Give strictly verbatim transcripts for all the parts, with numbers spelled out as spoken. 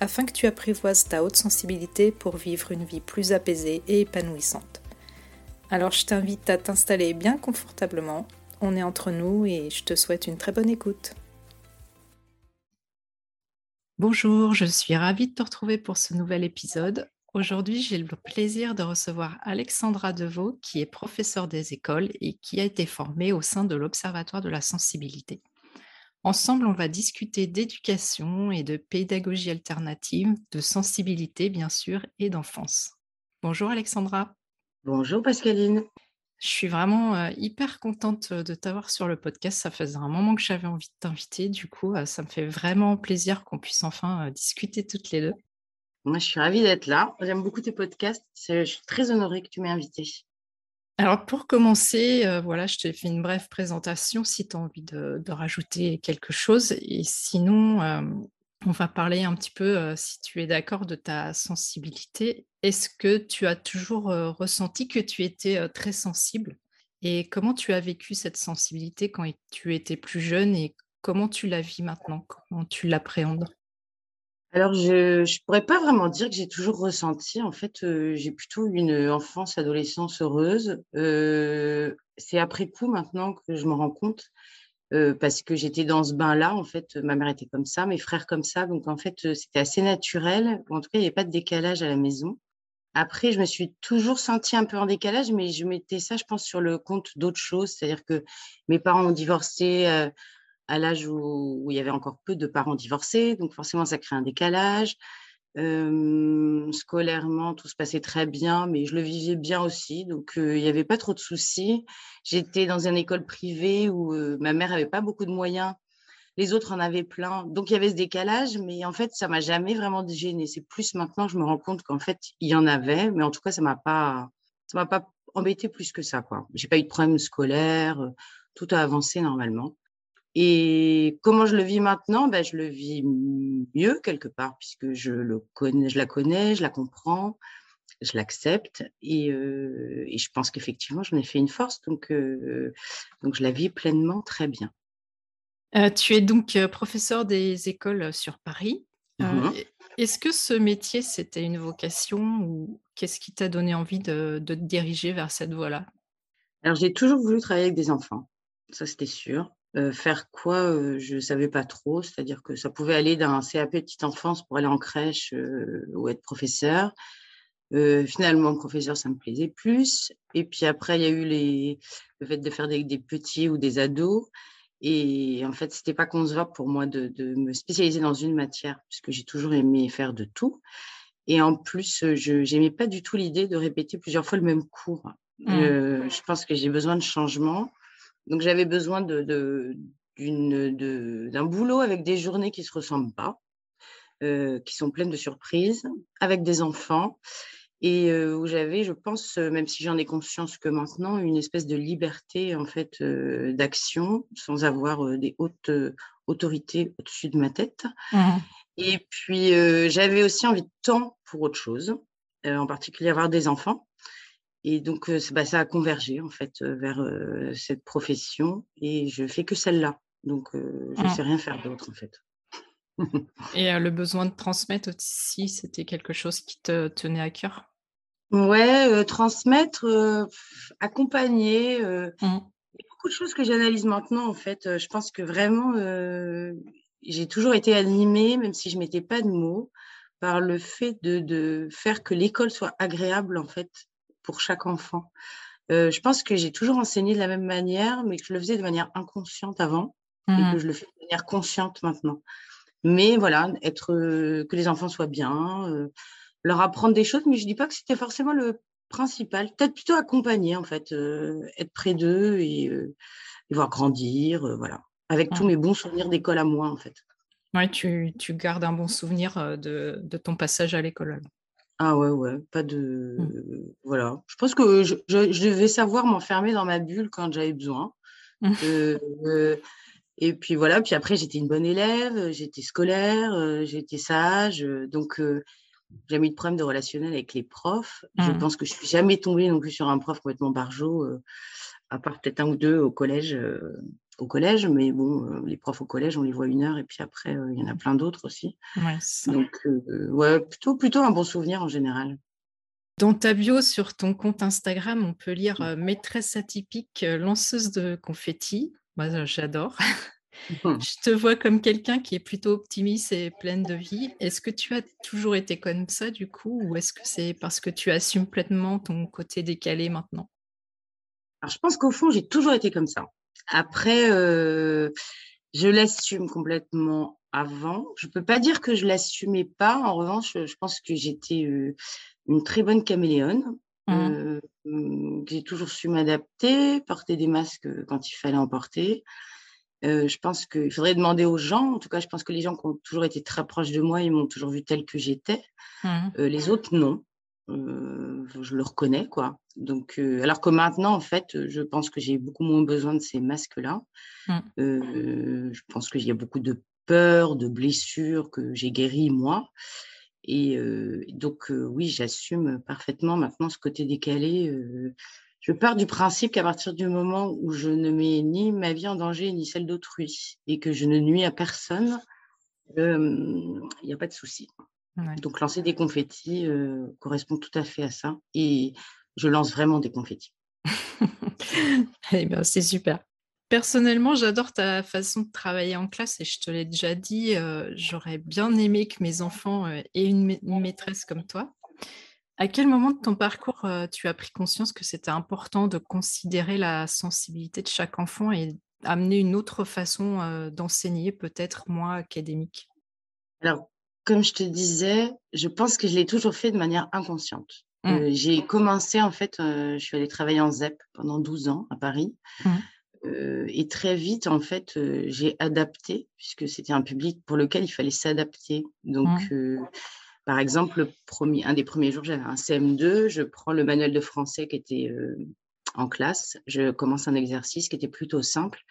afin que tu apprivoises ta haute sensibilité pour vivre une vie plus apaisée et épanouissante. Alors je t'invite à t'installer bien confortablement, on est entre nous et je te souhaite une très bonne écoute. Bonjour, je suis ravie de te retrouver pour ce nouvel épisode. Aujourd'hui, j'ai le plaisir de recevoir Alexandra Devaux, qui est professeure des écoles et qui a été formée au sein de l'Observatoire de la Sensibilité. Ensemble, on va discuter d'éducation et de pédagogie alternative, de sensibilité bien sûr et d'enfance. Bonjour Alexandra. Bonjour Pascaline. Je suis vraiment hyper contente de t'avoir sur le podcast, ça faisait un moment que j'avais envie de t'inviter, du coup ça me fait vraiment plaisir qu'on puisse enfin discuter toutes les deux. Moi je suis ravie d'être là, j'aime beaucoup tes podcasts, je suis très honorée que tu m'aies invitée. Alors pour commencer, euh, voilà, je t'ai fait une brève présentation si tu as envie de, de rajouter quelque chose. Et sinon, euh, on va parler un petit peu, euh, si tu es d'accord, de ta sensibilité. Est-ce que tu as toujours euh, ressenti que tu étais euh, très sensible? Et comment tu as vécu cette sensibilité quand tu étais plus jeune et comment tu la vis maintenant? Comment tu l'appréhendes? Alors, je ne pourrais pas vraiment dire que j'ai toujours ressenti. En fait, euh, j'ai plutôt eu une enfance, adolescence heureuse. Euh, c'est après coup maintenant que je me rends compte euh, parce que j'étais dans ce bain-là. En fait, ma mère était comme ça, mes frères comme ça. Donc, en fait, euh, c'était assez naturel. En tout cas, il n'y avait pas de décalage à la maison. Après, je me suis toujours sentie un peu en décalage, mais je mettais ça, je pense, sur le compte d'autres choses. C'est-à-dire que mes parents ont divorcé euh, à l'âge où, où il y avait encore peu de parents divorcés, donc forcément ça crée un décalage. Euh, scolairement, tout se passait très bien, mais je le vivais bien aussi, donc euh, il n'y avait pas trop de soucis. J'étais dans une école privée où euh, ma mère n'avait pas beaucoup de moyens, les autres en avaient plein, donc il y avait ce décalage, mais en fait ça ne m'a jamais vraiment gênée. C'est plus maintenant que je me rends compte qu'en fait il y en avait, mais en tout cas ça ne m'a pas, ça m'a pas embêtée plus que ça, quoi. Je n'ai pas eu de problème scolaire, tout a avancé normalement. Et comment je le vis maintenant? Ben, je le vis mieux quelque part, puisque je, le connais, je la connais, je la comprends, je l'accepte. Et, euh, et je pense qu'effectivement, j'en ai fait une force, donc, euh, donc je la vis pleinement très bien. Euh, tu es donc euh, professeur des écoles sur Paris. Mmh. Euh, est-ce que ce métier, c'était une vocation ou qu'est-ce qui t'a donné envie de, de te diriger vers cette voie-là? Alors, j'ai toujours voulu travailler avec des enfants, ça c'était sûr. Euh, faire quoi, euh, je ne savais pas trop, c'est-à-dire que ça pouvait aller d'un C A P petite enfance pour aller en crèche euh, ou être professeur. Euh, finalement, professeur, ça me plaisait plus. Et puis après, il y a eu les... le fait de faire des, des petits ou des ados. Et en fait, ce n'était pas concevable pour moi de, de me spécialiser dans une matière, puisque j'ai toujours aimé faire de tout. Et en plus, je n'aimais pas du tout l'idée de répéter plusieurs fois le même cours. Mmh. Euh, je pense que j'ai besoin de changement. Donc, j'avais besoin de, de, d'une, de, d'un boulot avec des journées qui ne se ressemblent pas, euh, qui sont pleines de surprises, avec des enfants, et euh, où j'avais, je pense, même si j'en ai conscience que maintenant, une espèce de liberté en fait, euh, d'action, sans avoir euh, des hautes euh, autorités au-dessus de ma tête. Mmh. Et puis, euh, j'avais aussi envie de temps pour autre chose, euh, en particulier avoir des enfants. Et donc, bah, ça a convergé, en fait, vers euh, cette profession. Et je ne fais que celle-là. Donc, euh, je ne ah. sais rien faire d'autre, en fait. Et euh, le besoin de transmettre aussi, c'était quelque chose qui te tenait à cœur? Ouais, euh, transmettre, euh, accompagner. Euh, mm. Il y a beaucoup de choses que j'analyse maintenant, en fait. Je pense que vraiment, euh, j'ai toujours été animée, même si je ne mettais pas de mots, par le fait de, de faire que l'école soit agréable, en fait, pour chaque enfant. Euh, je pense que j'ai toujours enseigné de la même manière, mais que je le faisais de manière inconsciente avant, mmh. et que je le fais de manière consciente maintenant. Mais voilà, être, euh, que les enfants soient bien, euh, leur apprendre des choses, mais je ne dis pas que c'était forcément le principal. Peut-être plutôt accompagner, en fait, euh, être près d'eux et euh, les voir grandir, euh, voilà, avec mmh. tous mes bons souvenirs d'école à moi, en fait. Ouais, tu, tu gardes un bon souvenir de, de ton passage à l'école. Ah ouais, ouais, pas de... Mmh. Voilà. Je pense que je, je, je devais savoir m'enfermer dans ma bulle quand j'avais besoin. Mmh. Euh, euh, et puis voilà, puis après, j'étais une bonne élève, j'étais scolaire, euh, j'étais sage. Euh, donc, euh, j'ai jamais eu de problème de relationnel avec les profs. Mmh. Je pense que je ne suis jamais tombée non plus sur un prof complètement barjot, euh, à part peut-être un ou deux au collège. Euh, au collège, mais bon, euh, les profs au collège, on les voit une heure, et puis après, il euh, y en a plein d'autres aussi. Ouais, donc, euh, ouais, plutôt, plutôt un bon souvenir en général. Dans ta bio sur ton compte Instagram, on peut lire euh, « Maîtresse atypique, euh, lanceuse de confettis ». Moi, bah, j'adore. Je te vois comme quelqu'un qui est plutôt optimiste et pleine de vie. Est-ce que tu as toujours été comme ça, du coup, ou est-ce que c'est parce que tu assumes pleinement ton côté décalé maintenant? Alors, je pense qu'au fond, j'ai toujours été comme ça. Après, euh, je l'assume complètement avant. Je ne peux pas dire que je ne l'assumais pas. En revanche, je pense que j'étais euh, une très bonne caméléone. Mmh. Euh, j'ai toujours su m'adapter, porter des masques quand il fallait en porter. Euh, je pense qu'il faudrait demander aux gens. En tout cas, je pense que les gens qui ont toujours été très proches de moi, ils m'ont toujours vue telle que j'étais. Mmh. Euh, les autres, non. Euh, je le reconnais, quoi. Donc, euh, alors que maintenant, en fait, je pense que j'ai beaucoup moins besoin de ces masques-là. Mm. Euh, je pense qu'il y a beaucoup de peurs, de blessures que j'ai guéries, moi. Et euh, donc, euh, oui, j'assume parfaitement maintenant ce côté décalé. Euh, je pars du principe qu'à partir du moment où je ne mets ni ma vie en danger, ni celle d'autrui, et que je ne nuis à personne, euh, il n'y a pas de souci. Ouais. Donc, lancer des confettis euh, correspond tout à fait à ça. Et je lance vraiment des confettis. Eh bien, c'est super. Personnellement, j'adore ta façon de travailler en classe. Et je te l'ai déjà dit, euh, j'aurais bien aimé que mes enfants euh, aient une, ma- une maîtresse comme toi. À quel moment de ton parcours euh, tu as pris conscience que c'était important de considérer la sensibilité de chaque enfant et amener une autre façon euh, d'enseigner, peut-être moins académique? Alors, comme je te disais, je pense que je l'ai toujours fait de manière inconsciente. Mmh. Euh, j'ai commencé, en fait, euh, je suis allée travailler en Z E P pendant douze ans à Paris. Mmh. Euh, et très vite, en fait, euh, j'ai adapté, puisque c'était un public pour lequel il fallait s'adapter. Donc, mmh. euh, par exemple, le premier, un des premiers jours, j'avais un C M deux, je prends le manuel de français qui était euh, en classe, je commence un exercice qui était plutôt simple.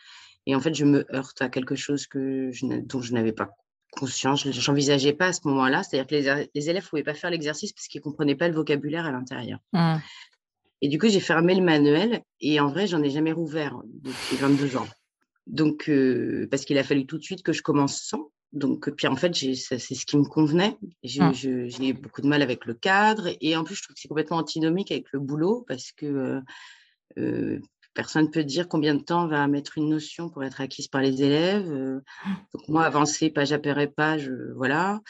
Et en fait, je me heurte à quelque chose que je, dont je n'avais pas conscience, je n'envisageais pas à ce moment-là, c'est-à-dire que les, les élèves ne pouvaient pas faire l'exercice parce qu'ils ne comprenaient pas le vocabulaire à l'intérieur. Mmh. Et du coup, j'ai fermé le manuel et en vrai, je n'en ai jamais rouvert depuis vingt-deux ans. Donc, euh, parce qu'il a fallu tout de suite que je commence sans. Donc, puis en fait, j'ai, ça, c'est ce qui me convenait. J'ai, mmh. je, j'ai beaucoup de mal avec le cadre et en plus, je trouve que c'est complètement antinomique avec le boulot parce que... Euh, euh, personne ne peut dire combien de temps va mettre une notion pour être acquise par les élèves. Donc moi, avancer page après page, voilà.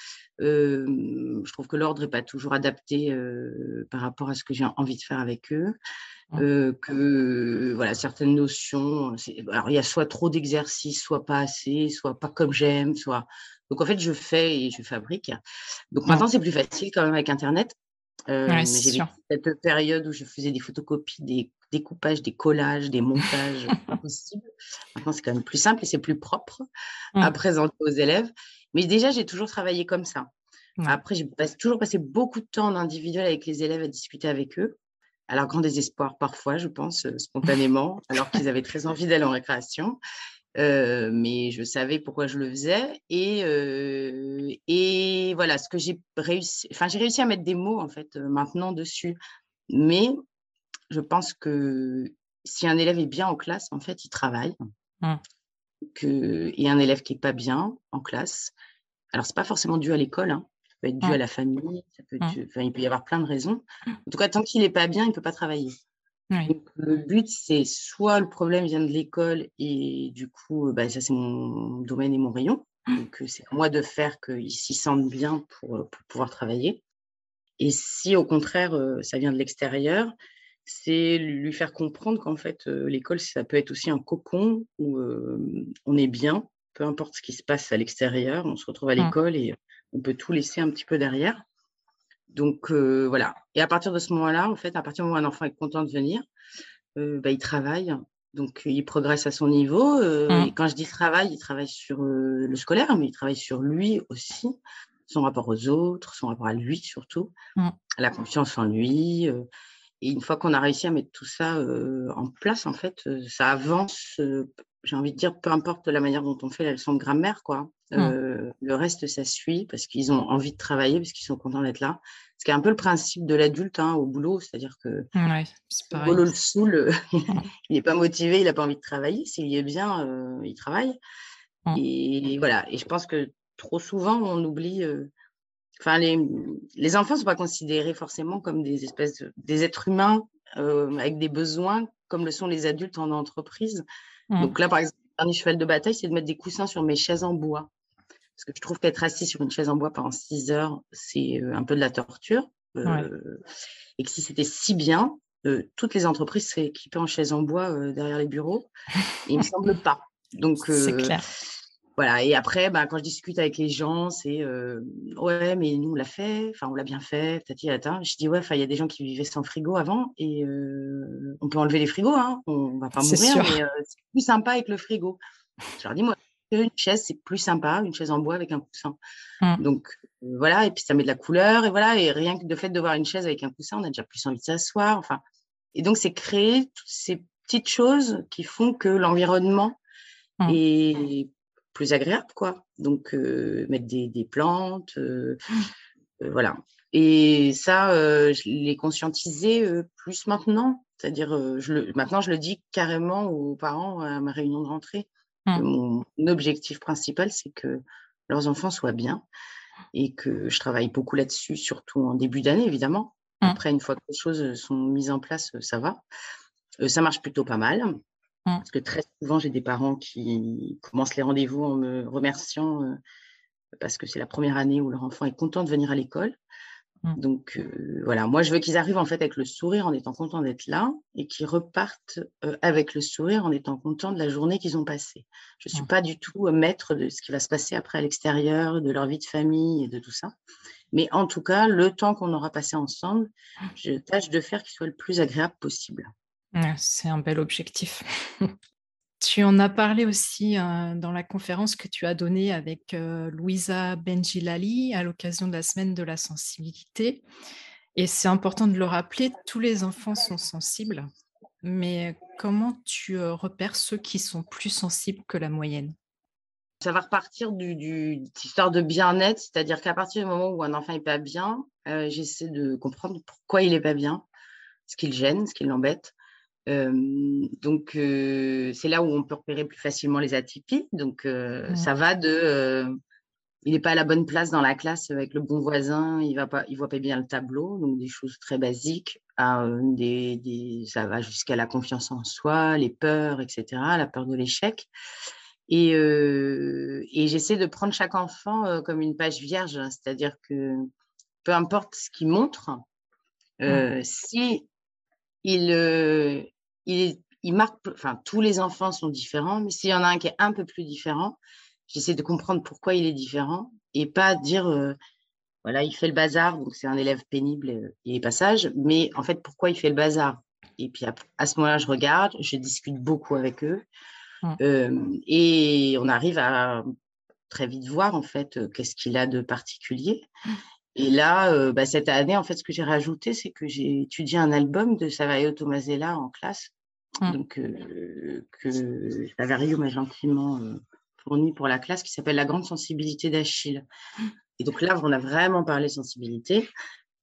Euh, je trouve que l'ordre n'est pas toujours adapté euh, par rapport à ce que j'ai envie de faire avec eux. Euh, que voilà, certaines notions, c'est, alors il y a soit trop d'exercices, soit pas assez, soit pas comme j'aime, soit. Donc en fait, je fais et je fabrique. Donc maintenant, c'est plus facile quand même avec Internet. Euh, ouais, mais j'ai vécu cette période où je faisais des photocopies, des découpages, des collages, des montages impossibles. Maintenant, c'est quand même plus simple et c'est plus propre mmh. à présenter aux élèves. Mais déjà, j'ai toujours travaillé comme ça. Mmh. Après, j'ai pas, toujours passé beaucoup de temps en individuel avec les élèves à discuter avec eux. À leur grand désespoir, parfois, je pense, euh, spontanément, alors qu'ils avaient très envie d'aller en récréation. Euh, mais je savais pourquoi je le faisais et euh, et voilà ce que j'ai réussi enfin j'ai réussi à mettre des mots en fait euh, maintenant dessus, mais je pense que si un élève est bien en classe, en fait il travaille. Mmh. Que et un élève qui est pas bien en classe, alors c'est pas forcément dû à l'école, hein. Ça peut être dû mmh. à la famille, ça peut être, enfin, il peut y avoir plein de raisons. En tout cas, tant qu'il est pas bien, il peut pas travailler. Oui. Donc, le but, c'est soit le problème vient de l'école et du coup, bah, ça c'est mon domaine et mon rayon. Donc, c'est à moi de faire qu'ils s'y sentent bien pour, pour pouvoir travailler. Et si au contraire, ça vient de l'extérieur, c'est lui faire comprendre qu'en fait, l'école, ça peut être aussi un cocon où euh, on est bien, peu importe ce qui se passe à l'extérieur, on se retrouve à l'école et on peut tout laisser un petit peu derrière. Donc, euh, voilà. Et à partir de ce moment-là, en fait, à partir du moment où un enfant est content de venir, euh, bah, il travaille. Donc, il progresse à son niveau. Euh, mmh. Et quand je dis travail, il travaille sur euh, le scolaire, mais il travaille sur lui aussi, son rapport aux autres, son rapport à lui surtout, mmh. la confiance en lui. Euh, et une fois qu'on a réussi à mettre tout ça euh, en place, en fait, euh, ça avance, euh, j'ai envie de dire, peu importe la manière dont on fait la leçon de grammaire, quoi. Euh, mmh. Le reste, ça suit parce qu'ils ont envie de travailler, parce qu'ils sont contents d'être là. Ce qui est un peu le principe de l'adulte hein, au boulot, c'est-à-dire que ouais, c'est le boulot le saoule, il n'est pas motivé, il n'a pas envie de travailler. S'il y est bien, euh, il travaille. Mmh. Et, et voilà. Et je pense que trop souvent, on oublie. Enfin, euh, les, les enfants ne sont pas considérés forcément comme des espèces, de, des êtres humains euh, avec des besoins comme le sont les adultes en entreprise. Mmh. Donc là, par exemple, le dernier cheval de bataille, c'est de mettre des coussins sur mes chaises en bois. Parce que je trouve qu'être assis sur une chaise en bois pendant six heures, c'est un peu de la torture. Euh, ouais. Et que si c'était si bien, euh, toutes les entreprises seraient équipées en chaises en bois euh, derrière les bureaux. Et il ne me semble pas. Donc, euh, c'est clair. Voilà. Et après, bah, quand je discute avec les gens, c'est euh, ouais, mais nous, on l'a fait. Enfin, on l'a bien fait. Tati, attends. Je dis, ouais, il y a des gens qui vivaient sans frigo avant. Et euh, on peut enlever les frigos. Hein, on ne va pas mourir. Mais euh, c'est plus sympa avec le frigo. Je leur dis, moi, une chaise, c'est plus sympa, une chaise en bois avec un coussin. Mmh. Donc, euh, voilà, et puis ça met de la couleur, et voilà, et rien que le fait de voir une chaise avec un coussin, on a déjà plus envie de s'asseoir, enfin. Et donc, c'est créer toutes ces petites choses qui font que l'environnement mmh. est plus agréable, quoi. Donc, euh, mettre des, des plantes, euh, mmh. euh, voilà. Et ça, euh, je l'ai conscientisé euh, plus maintenant, c'est-à-dire, euh, je le, maintenant, je le dis carrément aux parents à ma réunion de rentrée. Mmh. Mon objectif principal, c'est que leurs enfants soient bien et que je travaille beaucoup là-dessus, surtout en début d'année, évidemment. Mmh. Après, une fois que les choses sont mises en place, ça va. Euh, ça marche plutôt pas mal mmh. parce que très souvent, j'ai des parents qui commencent les rendez-vous en me remerciant euh, parce que c'est la première année où leur enfant est content de venir à l'école. Mmh. Donc, euh, voilà. Moi, je veux qu'ils arrivent en fait avec le sourire en étant contents d'être là et qu'ils repartent euh, avec le sourire en étant contents de la journée qu'ils ont passée. Je ne suis mmh. pas du tout euh, maître de ce qui va se passer après à l'extérieur, de leur vie de famille et de tout ça. Mais en tout cas, le temps qu'on aura passé ensemble, je tâche de faire qu'il soit le plus agréable possible. Mmh, c'est un bel objectif. Tu en as parlé aussi euh, dans la conférence que tu as donnée avec euh, Louisa Benjilali à l'occasion de la semaine de la sensibilité. Et c'est important de le rappeler, tous les enfants sont sensibles. Mais comment tu euh, repères ceux qui sont plus sensibles que la moyenne ? Ça va repartir du, du, histoire de bien-être, c'est-à-dire qu'à partir du moment où un enfant n'est pas bien, euh, j'essaie de comprendre pourquoi il n'est pas bien, ce qui le gêne, ce qui l'embête. Euh, donc euh, c'est là où on peut repérer plus facilement les atypies, donc euh, mmh. ça va de euh, il n'est pas à la bonne place dans la classe avec le bon voisin, il va pas, il voit pas bien le tableau, donc des choses très basiques à, euh, des, des, ça va jusqu'à la confiance en soi, les peurs, etc., la peur de l'échec. Et, euh, et j'essaie de prendre chaque enfant euh, comme une page vierge, hein, c'est-à-dire que peu importe ce qu'il montre, euh, mmh. si Il, euh, il, il marque, enfin, tous les enfants sont différents, mais s'il y en a un qui est un peu plus différent, j'essaie de comprendre pourquoi il est différent et pas dire, euh, voilà, il fait le bazar, donc c'est un élève pénible, il est pas sage, mais en fait, pourquoi il fait le bazar ? Et puis à, à ce moment-là, je regarde, je discute beaucoup avec eux, mmh. euh, et on arrive à très vite voir, en fait, euh, qu'est-ce qu'il a de particulier. Mmh. Et là, euh, bah, cette année, en fait, ce que j'ai rajouté, c'est que j'ai étudié un album de Saverio Tomasella en classe, mm. donc euh, que Saverio m'a gentiment euh, fourni pour la classe, qui s'appelle « La grande sensibilité d'Achille ». Et donc là, on a vraiment parlé sensibilité.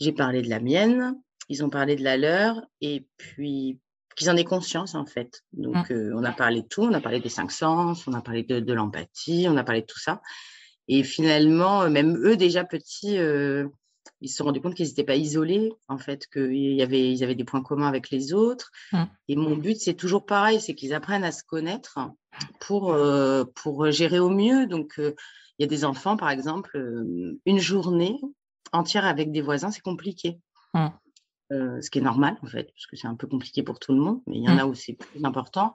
J'ai parlé de la mienne, ils ont parlé de la leur, et puis qu'ils en aient conscience, en fait. Donc, mm. euh, on a parlé de tout, on a parlé des cinq sens, on a parlé de, de l'empathie, on a parlé de tout ça. Et finalement, même eux, déjà petits, euh, ils se sont rendus compte qu'ils n'étaient pas isolés, en fait, qu'ils y avaient, ils avaient des points communs avec les autres. Mmh. Et mon but, c'est toujours pareil, c'est qu'ils apprennent à se connaître pour, euh, pour gérer au mieux. Donc, il euh, y a des enfants, par exemple, euh, une journée entière avec des voisins, c'est compliqué. Mmh. Euh, ce qui est normal, en fait, parce que c'est un peu compliqué pour tout le monde, mais il y en mmh. a où c'est plus important.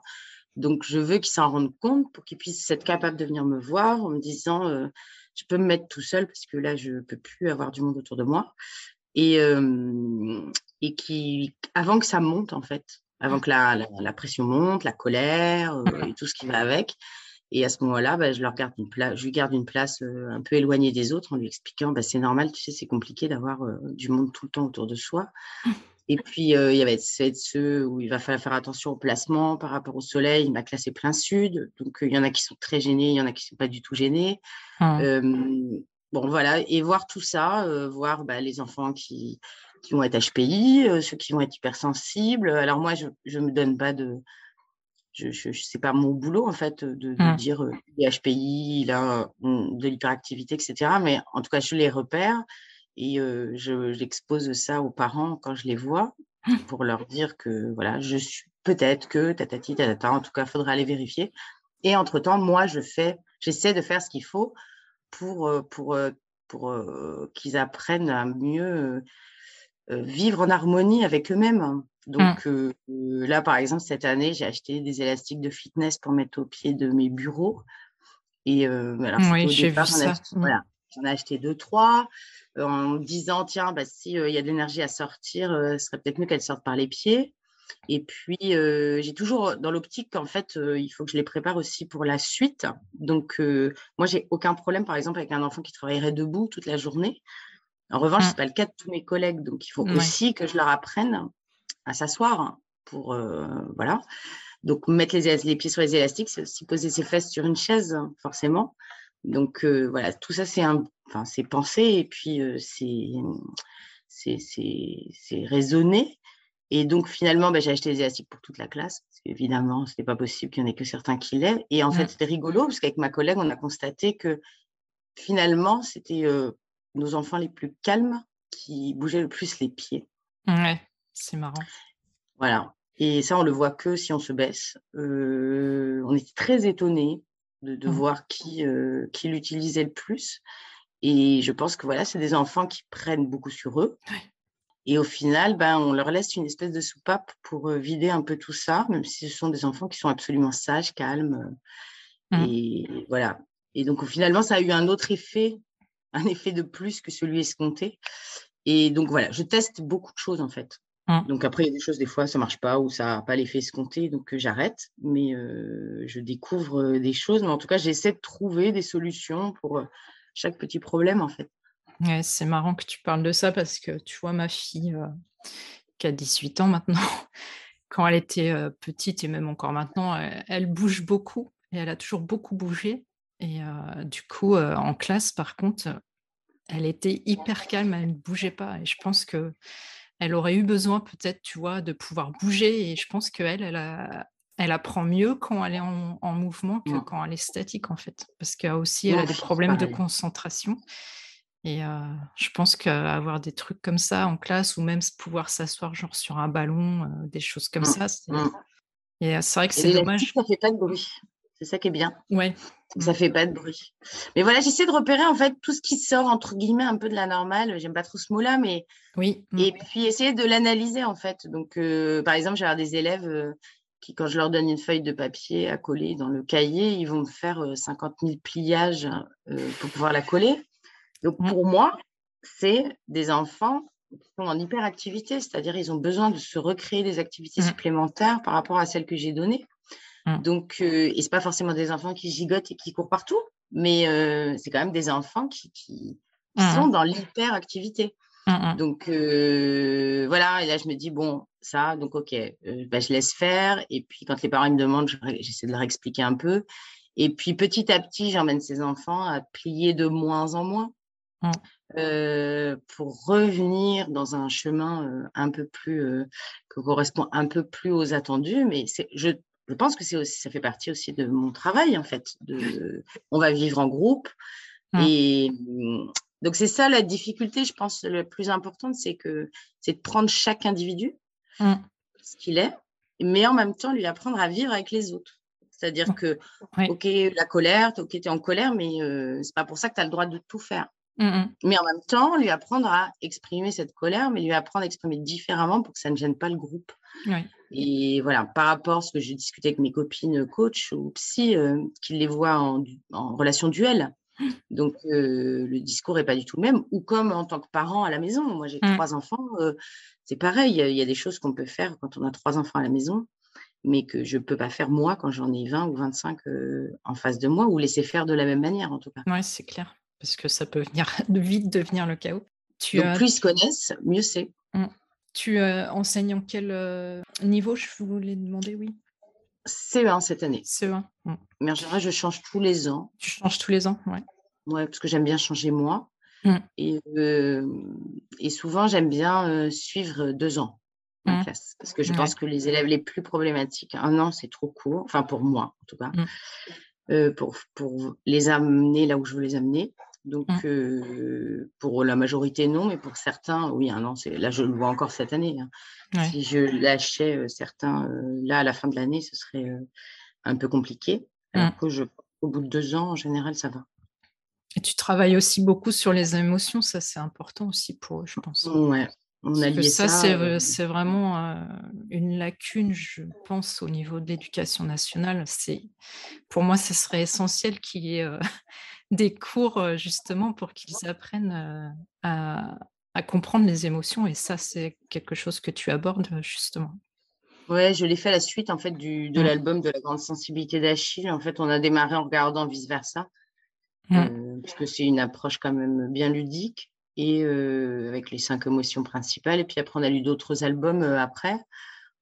Donc, je veux qu'ils s'en rendent compte pour qu'ils puissent être capables de venir me voir en me disant euh, « je peux me mettre tout seul parce que là, je ne peux plus avoir du monde autour de moi ». Et, euh, et qui, avant que ça monte, en fait, avant que la, la, la pression monte, la colère euh, et tout ce qui va avec, Et à ce moment-là, bah, je, leur garde une pla- je lui garde une place euh, un peu éloignée des autres en lui expliquant bah, c'est normal, tu sais, c'est compliqué d'avoir euh, du monde tout le temps autour de soi. Et puis, euh, il y va être ceux où il va falloir faire attention au placement par rapport au soleil. Ma classe est plein sud, donc euh, il y en a qui sont très gênés, il y en a qui ne sont pas du tout gênés. Mmh. Euh, bon, voilà, et voir tout ça, euh, voir bah, les enfants qui, qui vont être H P I, euh, ceux qui vont être hypersensibles. Alors moi, je ne me donne pas de... Je, je, je sais pas mon boulot en fait de, de mmh. dire euh, les H P I, il a de l'hyperactivité, et cetera. Mais en tout cas, je les repère et euh, je, j'expose ça aux parents quand je les vois pour leur dire que voilà, je suis peut-être que tatati tatata. En tout cas, faudra aller vérifier. Et entre temps, moi, je fais, j'essaie de faire ce qu'il faut pour pour pour, pour euh, qu'ils apprennent à mieux euh, vivre en harmonie avec eux-mêmes. Donc euh, là, par exemple, cette année, j'ai acheté des élastiques de fitness pour mettre au pied de mes bureaux. Et euh, alors, oui, j'ai départ, vu ça. Acheté, voilà, j'en ai acheté deux, trois, euh, en me disant, tiens, bah, s'il euh, y a de l'énergie à sortir, euh, ce serait peut-être mieux qu'elle sorte par les pieds. Et puis, euh, j'ai toujours dans l'optique qu'en fait, euh, il faut que je les prépare aussi pour la suite. Donc, euh, moi, j'ai aucun problème, par exemple, avec un enfant qui travaillerait debout toute la journée. En revanche, mmh. c'est pas le cas de tous mes collègues. Donc, il faut ouais. aussi que je leur apprenne à s'asseoir pour, euh, voilà. Donc, mettre les, les pieds sur les élastiques, c'est aussi poser ses fesses sur une chaise, forcément. Donc, euh, voilà, tout ça, c'est, un, enfin, c'est pensé et puis euh, c'est, c'est, c'est, c'est raisonné. Et donc, finalement, bah, j'ai acheté des élastiques pour toute la classe. Parce qu'évidemment, ce n'est pas possible qu'il n'y en ait que certains qui l'aient. Et en ouais. fait, c'était rigolo parce qu'avec ma collègue, on a constaté que finalement, c'était euh, nos enfants les plus calmes qui bougeaient le plus les pieds. Ouais. C'est marrant. Voilà. Et ça, on le voit que si on se baisse. Euh, on était très étonnés de, de mmh. voir qui, euh, qui l'utilisait le plus. Et je pense que voilà, c'est des enfants qui prennent beaucoup sur eux. Oui. Et au final, ben, on leur laisse une espèce de soupape pour euh, vider un peu tout ça, même si ce sont des enfants qui sont absolument sages, calmes. Euh, mmh. Et voilà. Et donc, finalement, ça a eu un autre effet, un effet de plus que celui escompté. Et donc, voilà, je teste beaucoup de choses, en fait. Donc après, il y a des choses, des fois, ça ne marche pas ou ça n'a pas l'effet escompté, donc euh, j'arrête. Mais euh, je découvre euh, des choses. Mais en tout cas, j'essaie de trouver des solutions pour euh, chaque petit problème, en fait. Ouais, c'est marrant que tu parles de ça parce que tu vois, ma fille, euh, qui a dix-huit ans maintenant, quand elle était euh, petite et même encore maintenant, elle, elle bouge beaucoup et elle a toujours beaucoup bougé. Et euh, du coup, euh, en classe, par contre, elle était hyper calme, elle ne bougeait pas. Et je pense que elle aurait eu besoin peut-être, tu vois, de pouvoir bouger. Et je pense qu'elle, elle, a, elle apprend mieux quand elle est en, en mouvement que ouais. quand elle est statique, en fait. Parce qu'elle aussi, elle ouais, a des problèmes pareil. de concentration. Et euh, je pense qu'avoir des trucs comme ça en classe, ou même pouvoir s'asseoir genre sur un ballon, euh, des choses comme ouais. ça. C'est... Ouais. Et euh, c'est vrai que et c'est dommage. Ça ne fait pas de bruit. C'est ça qui est bien. Ouais. Ça ne fait pas de bruit. Mais voilà, j'essaie de repérer en fait tout ce qui sort entre guillemets un peu de la normale. J'aime pas trop ce mot-là, mais oui. Et oui. puis essayer de l'analyser en fait. Donc, euh, par exemple, j'ai des élèves euh, qui, quand je leur donne une feuille de papier à coller dans le cahier, ils vont me faire euh, cinquante mille pliages euh, pour pouvoir la coller. Donc, mmh. pour moi, c'est des enfants qui sont en hyperactivité, c'est-à-dire ils ont besoin de se recréer des activités mmh. supplémentaires par rapport à celles que j'ai données. Donc, euh, et c'est pas forcément des enfants qui gigotent et qui courent partout, mais euh, c'est quand même des enfants qui, qui, qui mmh. sont dans l'hyperactivité. Mmh. Donc, euh, voilà, et là, je me dis, bon, ça, donc, OK, euh, bah, je laisse faire. Et puis, quand les parents me demandent, je, j'essaie de leur expliquer un peu. Et puis, petit à petit, j'emmène ces enfants à plier de moins en moins mmh. euh, pour revenir dans un chemin euh, un peu plus, euh, qui correspond un peu plus aux attendus. Mais c'est, je... Je pense que c'est aussi, ça fait partie aussi de mon travail, en fait. De, on va vivre en groupe. Mmh. Et donc, c'est ça la difficulté, je pense, la plus importante, c'est, que, c'est de prendre chaque individu, mmh. ce qu'il est, mais en même temps, lui apprendre à vivre avec les autres. C'est-à-dire que, oui. OK, la colère, OK, tu es en colère, mais euh, ce n'est pas pour ça que tu as le droit de tout faire. Mmh. Mais en même temps, lui apprendre à exprimer cette colère, mais lui apprendre à exprimer différemment pour que ça ne gêne pas le groupe. Oui. Et voilà, par rapport à ce que j'ai discuté avec mes copines coach ou psy, euh, qui les voient en, en relation duel. Donc, euh, le discours n'est pas du tout le même. Ou comme en tant que parent à la maison. Moi, j'ai mmh. trois enfants. Euh, c'est pareil, il y, y a des choses qu'on peut faire quand on a trois enfants à la maison mais que je ne peux pas faire moi quand j'en ai vingt ou vingt-cinq euh, en face de moi, ou laisser faire de la même manière en tout cas. Oui, c'est clair, parce que ça peut venir, vite devenir le chaos. Tu, Donc, euh... plus ils se connaissent, mieux c'est. Mmh. Tu euh, enseignes en quel euh, niveau, je voulais demander, oui. C E un cette année. C E un. Mmh. Mais en général, je change tous les ans. Tu changes tous les ans, oui. Oui, parce que j'aime bien changer moi. Mmh. Et, euh, et souvent, j'aime bien euh, suivre deux ans. Ma mmh. classe, parce que je ouais. pense que les élèves les plus problématiques, un an c'est trop court, enfin pour moi en tout cas, mmh. euh, pour, pour les amener là où je veux les amener, donc mmh. euh, pour la majorité non, mais pour certains, oui un an, c'est, là je le vois encore cette année, hein. ouais. Si je lâchais euh, certains euh, là à la fin de l'année, ce serait euh, un peu compliqué, alors mmh. que je, au bout de deux ans en général ça va. Et tu travailles aussi beaucoup sur les émotions, ça c'est important aussi pour eux je pense. Ouais. On a lié ça, ça c'est, euh... c'est vraiment euh, une lacune, je pense, au niveau de l'éducation nationale. C'est, pour moi, ce serait essentiel qu'il y ait euh, des cours, euh, justement, pour qu'ils apprennent euh, à, à comprendre les émotions. Et ça, c'est quelque chose que tu abordes, justement. Oui, je l'ai fait à la suite, en fait, du, de mmh. l'album de La grande sensibilité d'Achille. En fait, on a démarré en regardant Vice Versa, mmh. euh, puisque c'est une approche quand même bien ludique. Et euh, avec les cinq émotions principales. Et puis après, on a lu d'autres albums euh, après.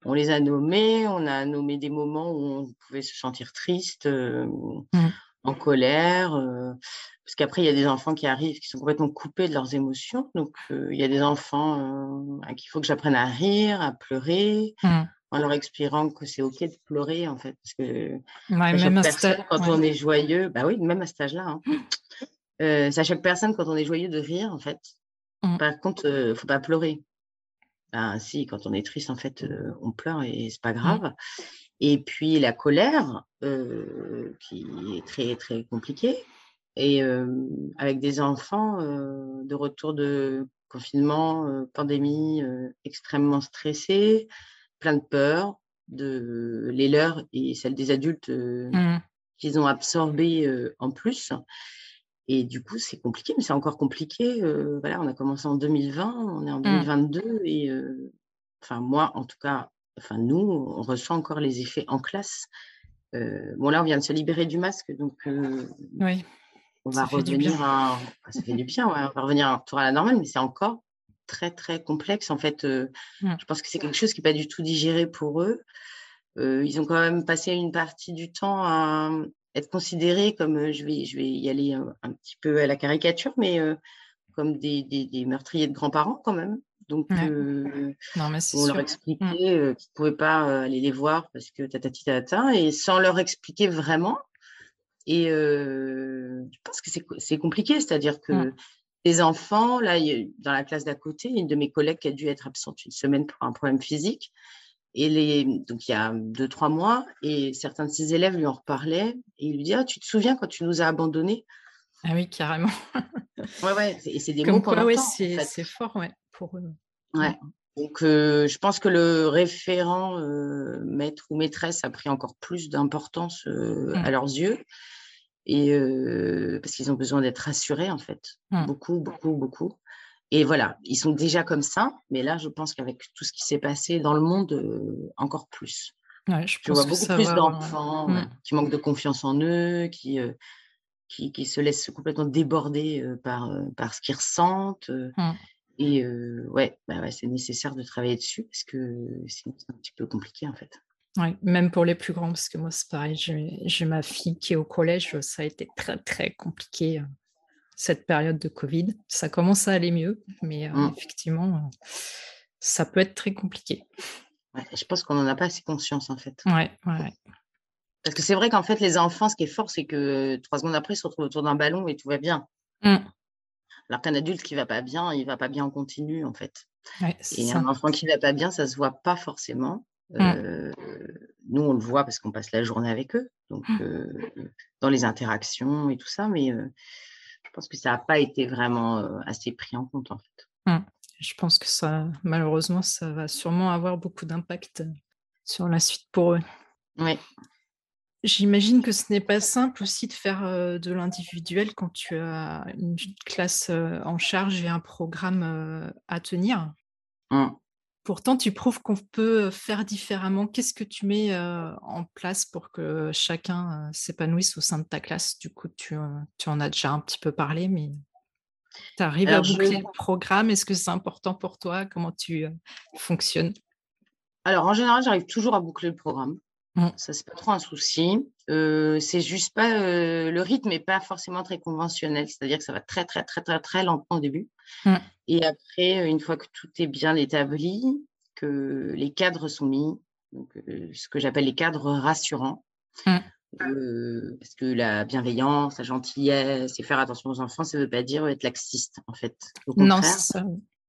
On les a nommés. On a nommé des moments où on pouvait se sentir triste, euh, mmh. en colère. Euh, parce qu'après, il y a des enfants qui arrivent, qui sont complètement coupés de leurs émotions. Donc, euh, il y a des enfants euh, à qui il faut que j'apprenne à rire, à pleurer, mmh. en leur expliquant que c'est OK de pleurer, en fait. Parce que ouais, même à personne, sta- quand ouais. on est joyeux, bah oui, même à cet âge-là, hein. Mmh. Euh, c'est à chaque personne, quand on est joyeux, de rire, en fait. Mmh. Par contre, il euh, ne faut pas pleurer. Ben, si, quand on est triste, en fait, euh, on pleure et ce n'est pas grave. Mmh. Et puis, la colère, euh, qui est très, très compliquée. Et euh, avec des enfants euh, de retour de confinement, euh, pandémie, euh, extrêmement stressés, plein de peurs, de les leurs et celles des adultes euh, mmh. qu'ils ont absorbées euh, en plus. Et du coup, c'est compliqué, mais c'est encore compliqué. Euh, voilà, on a commencé en deux mille vingt, on est en deux mille vingt-deux. Et euh, enfin, moi, en tout cas, enfin, nous, on ressent encore les effets en classe. Euh, bon, là, on vient de se libérer du masque, donc euh, oui. on va ça revenir à... Enfin, ça fait du bien, ouais. On va revenir à un retour à la normale, mais c'est encore très, très complexe. En fait, euh, mm. je pense que c'est quelque chose qui n'est pas du tout digéré pour eux. Euh, ils ont quand même passé une partie du temps à... être considérés comme, euh, je, vais, je vais y aller un, un petit peu à la caricature, mais euh, comme des, des, des meurtriers de grands-parents quand même. Donc, ouais. euh, non, mais c'est on sûr. Leur expliquait mmh. euh, qu'ils ne pouvaient pas euh, aller les voir parce que tatati tata, et sans leur expliquer vraiment. Et euh, je pense que c'est, c'est compliqué, c'est-à-dire que mmh. les enfants, là, y, dans la classe d'à côté, une de mes collègues qui a dû être absente une semaine pour un problème physique, et les, donc, il y a deux, trois mois, et certains de ses élèves lui en reparlaient et ils lui disaient ah, tu te souviens quand tu nous as abandonnés? Ah oui, carrément. ouais, ouais, et c'est des Comme mots qu'on entend. Ouais, c'est, en fait. C'est fort, ouais, pour eux. Ouais. Donc, euh, je pense que le référent euh, maître ou maîtresse a pris encore plus d'importance euh, mmh. à leurs yeux, et, euh, parce qu'ils ont besoin d'être rassurés, en fait. Mmh. Beaucoup, beaucoup, beaucoup. Et voilà, ils sont déjà comme ça, mais là, je pense qu'avec tout ce qui s'est passé dans le monde, euh, encore plus. Ouais, je, je vois beaucoup plus va... d'enfants mmh. ouais, qui manquent de confiance en eux, qui, euh, qui, qui se laissent complètement déborder euh, par, euh, par ce qu'ils ressentent. Euh, mmh. Et euh, ouais, bah ouais, c'est nécessaire de travailler dessus parce que c'est un petit peu compliqué, en fait. Ouais, même pour les plus grands, parce que moi, c'est pareil. J'ai, j'ai ma fille qui est au collège, ça a été très, très compliqué. Cette période de Covid, ça commence à aller mieux, mais euh, mmh. effectivement, ça peut être très compliqué. Ouais, je pense qu'on n'en a pas assez conscience, en fait. Ouais, ouais. Parce que c'est vrai qu'en fait, les enfants, ce qui est fort, c'est que trois secondes après, ils se retrouvent autour d'un ballon et tout va bien. Mmh. Alors qu'un adulte qui ne va pas bien, il ne va pas bien en continu, en fait. Ouais, et ça. Un enfant qui ne va pas bien, ça ne se voit pas forcément. Mmh. Euh, nous, on le voit parce qu'on passe la journée avec eux, donc mmh. euh, dans les interactions et tout ça, mais... Euh, je pense que ça n'a pas été vraiment assez pris en compte, en fait. Mmh. Je pense que ça, malheureusement, ça va sûrement avoir beaucoup d'impact sur la suite pour eux. Oui. J'imagine que ce n'est pas simple aussi de faire de l'individuel quand tu as une classe en charge et un programme à tenir. Mmh. Pourtant, tu prouves qu'on peut faire différemment. Qu'est-ce que tu mets euh, en place pour que chacun euh, s'épanouisse au sein de ta classe? Du coup, tu, euh, tu en as déjà un petit peu parlé, mais tu arrives à boucler je... le programme. Est-ce que c'est important pour toi? Comment tu euh, fonctionnes? Alors, en général, j'arrive toujours à boucler le programme. Mmh. Ça, c'est pas trop un souci. Euh, c'est juste pas… Euh, le rythme n'est pas forcément très conventionnel. C'est-à-dire que ça va très, très, très, très, très lentement au début. Mmh. Et après, une fois que tout est bien établi, que les cadres sont mis, donc, euh, ce que j'appelle les cadres rassurants, mmh. euh, parce que la bienveillance, la gentillesse et faire attention aux enfants, ça ne veut pas dire être laxiste, en fait. Au contraire, non, ça...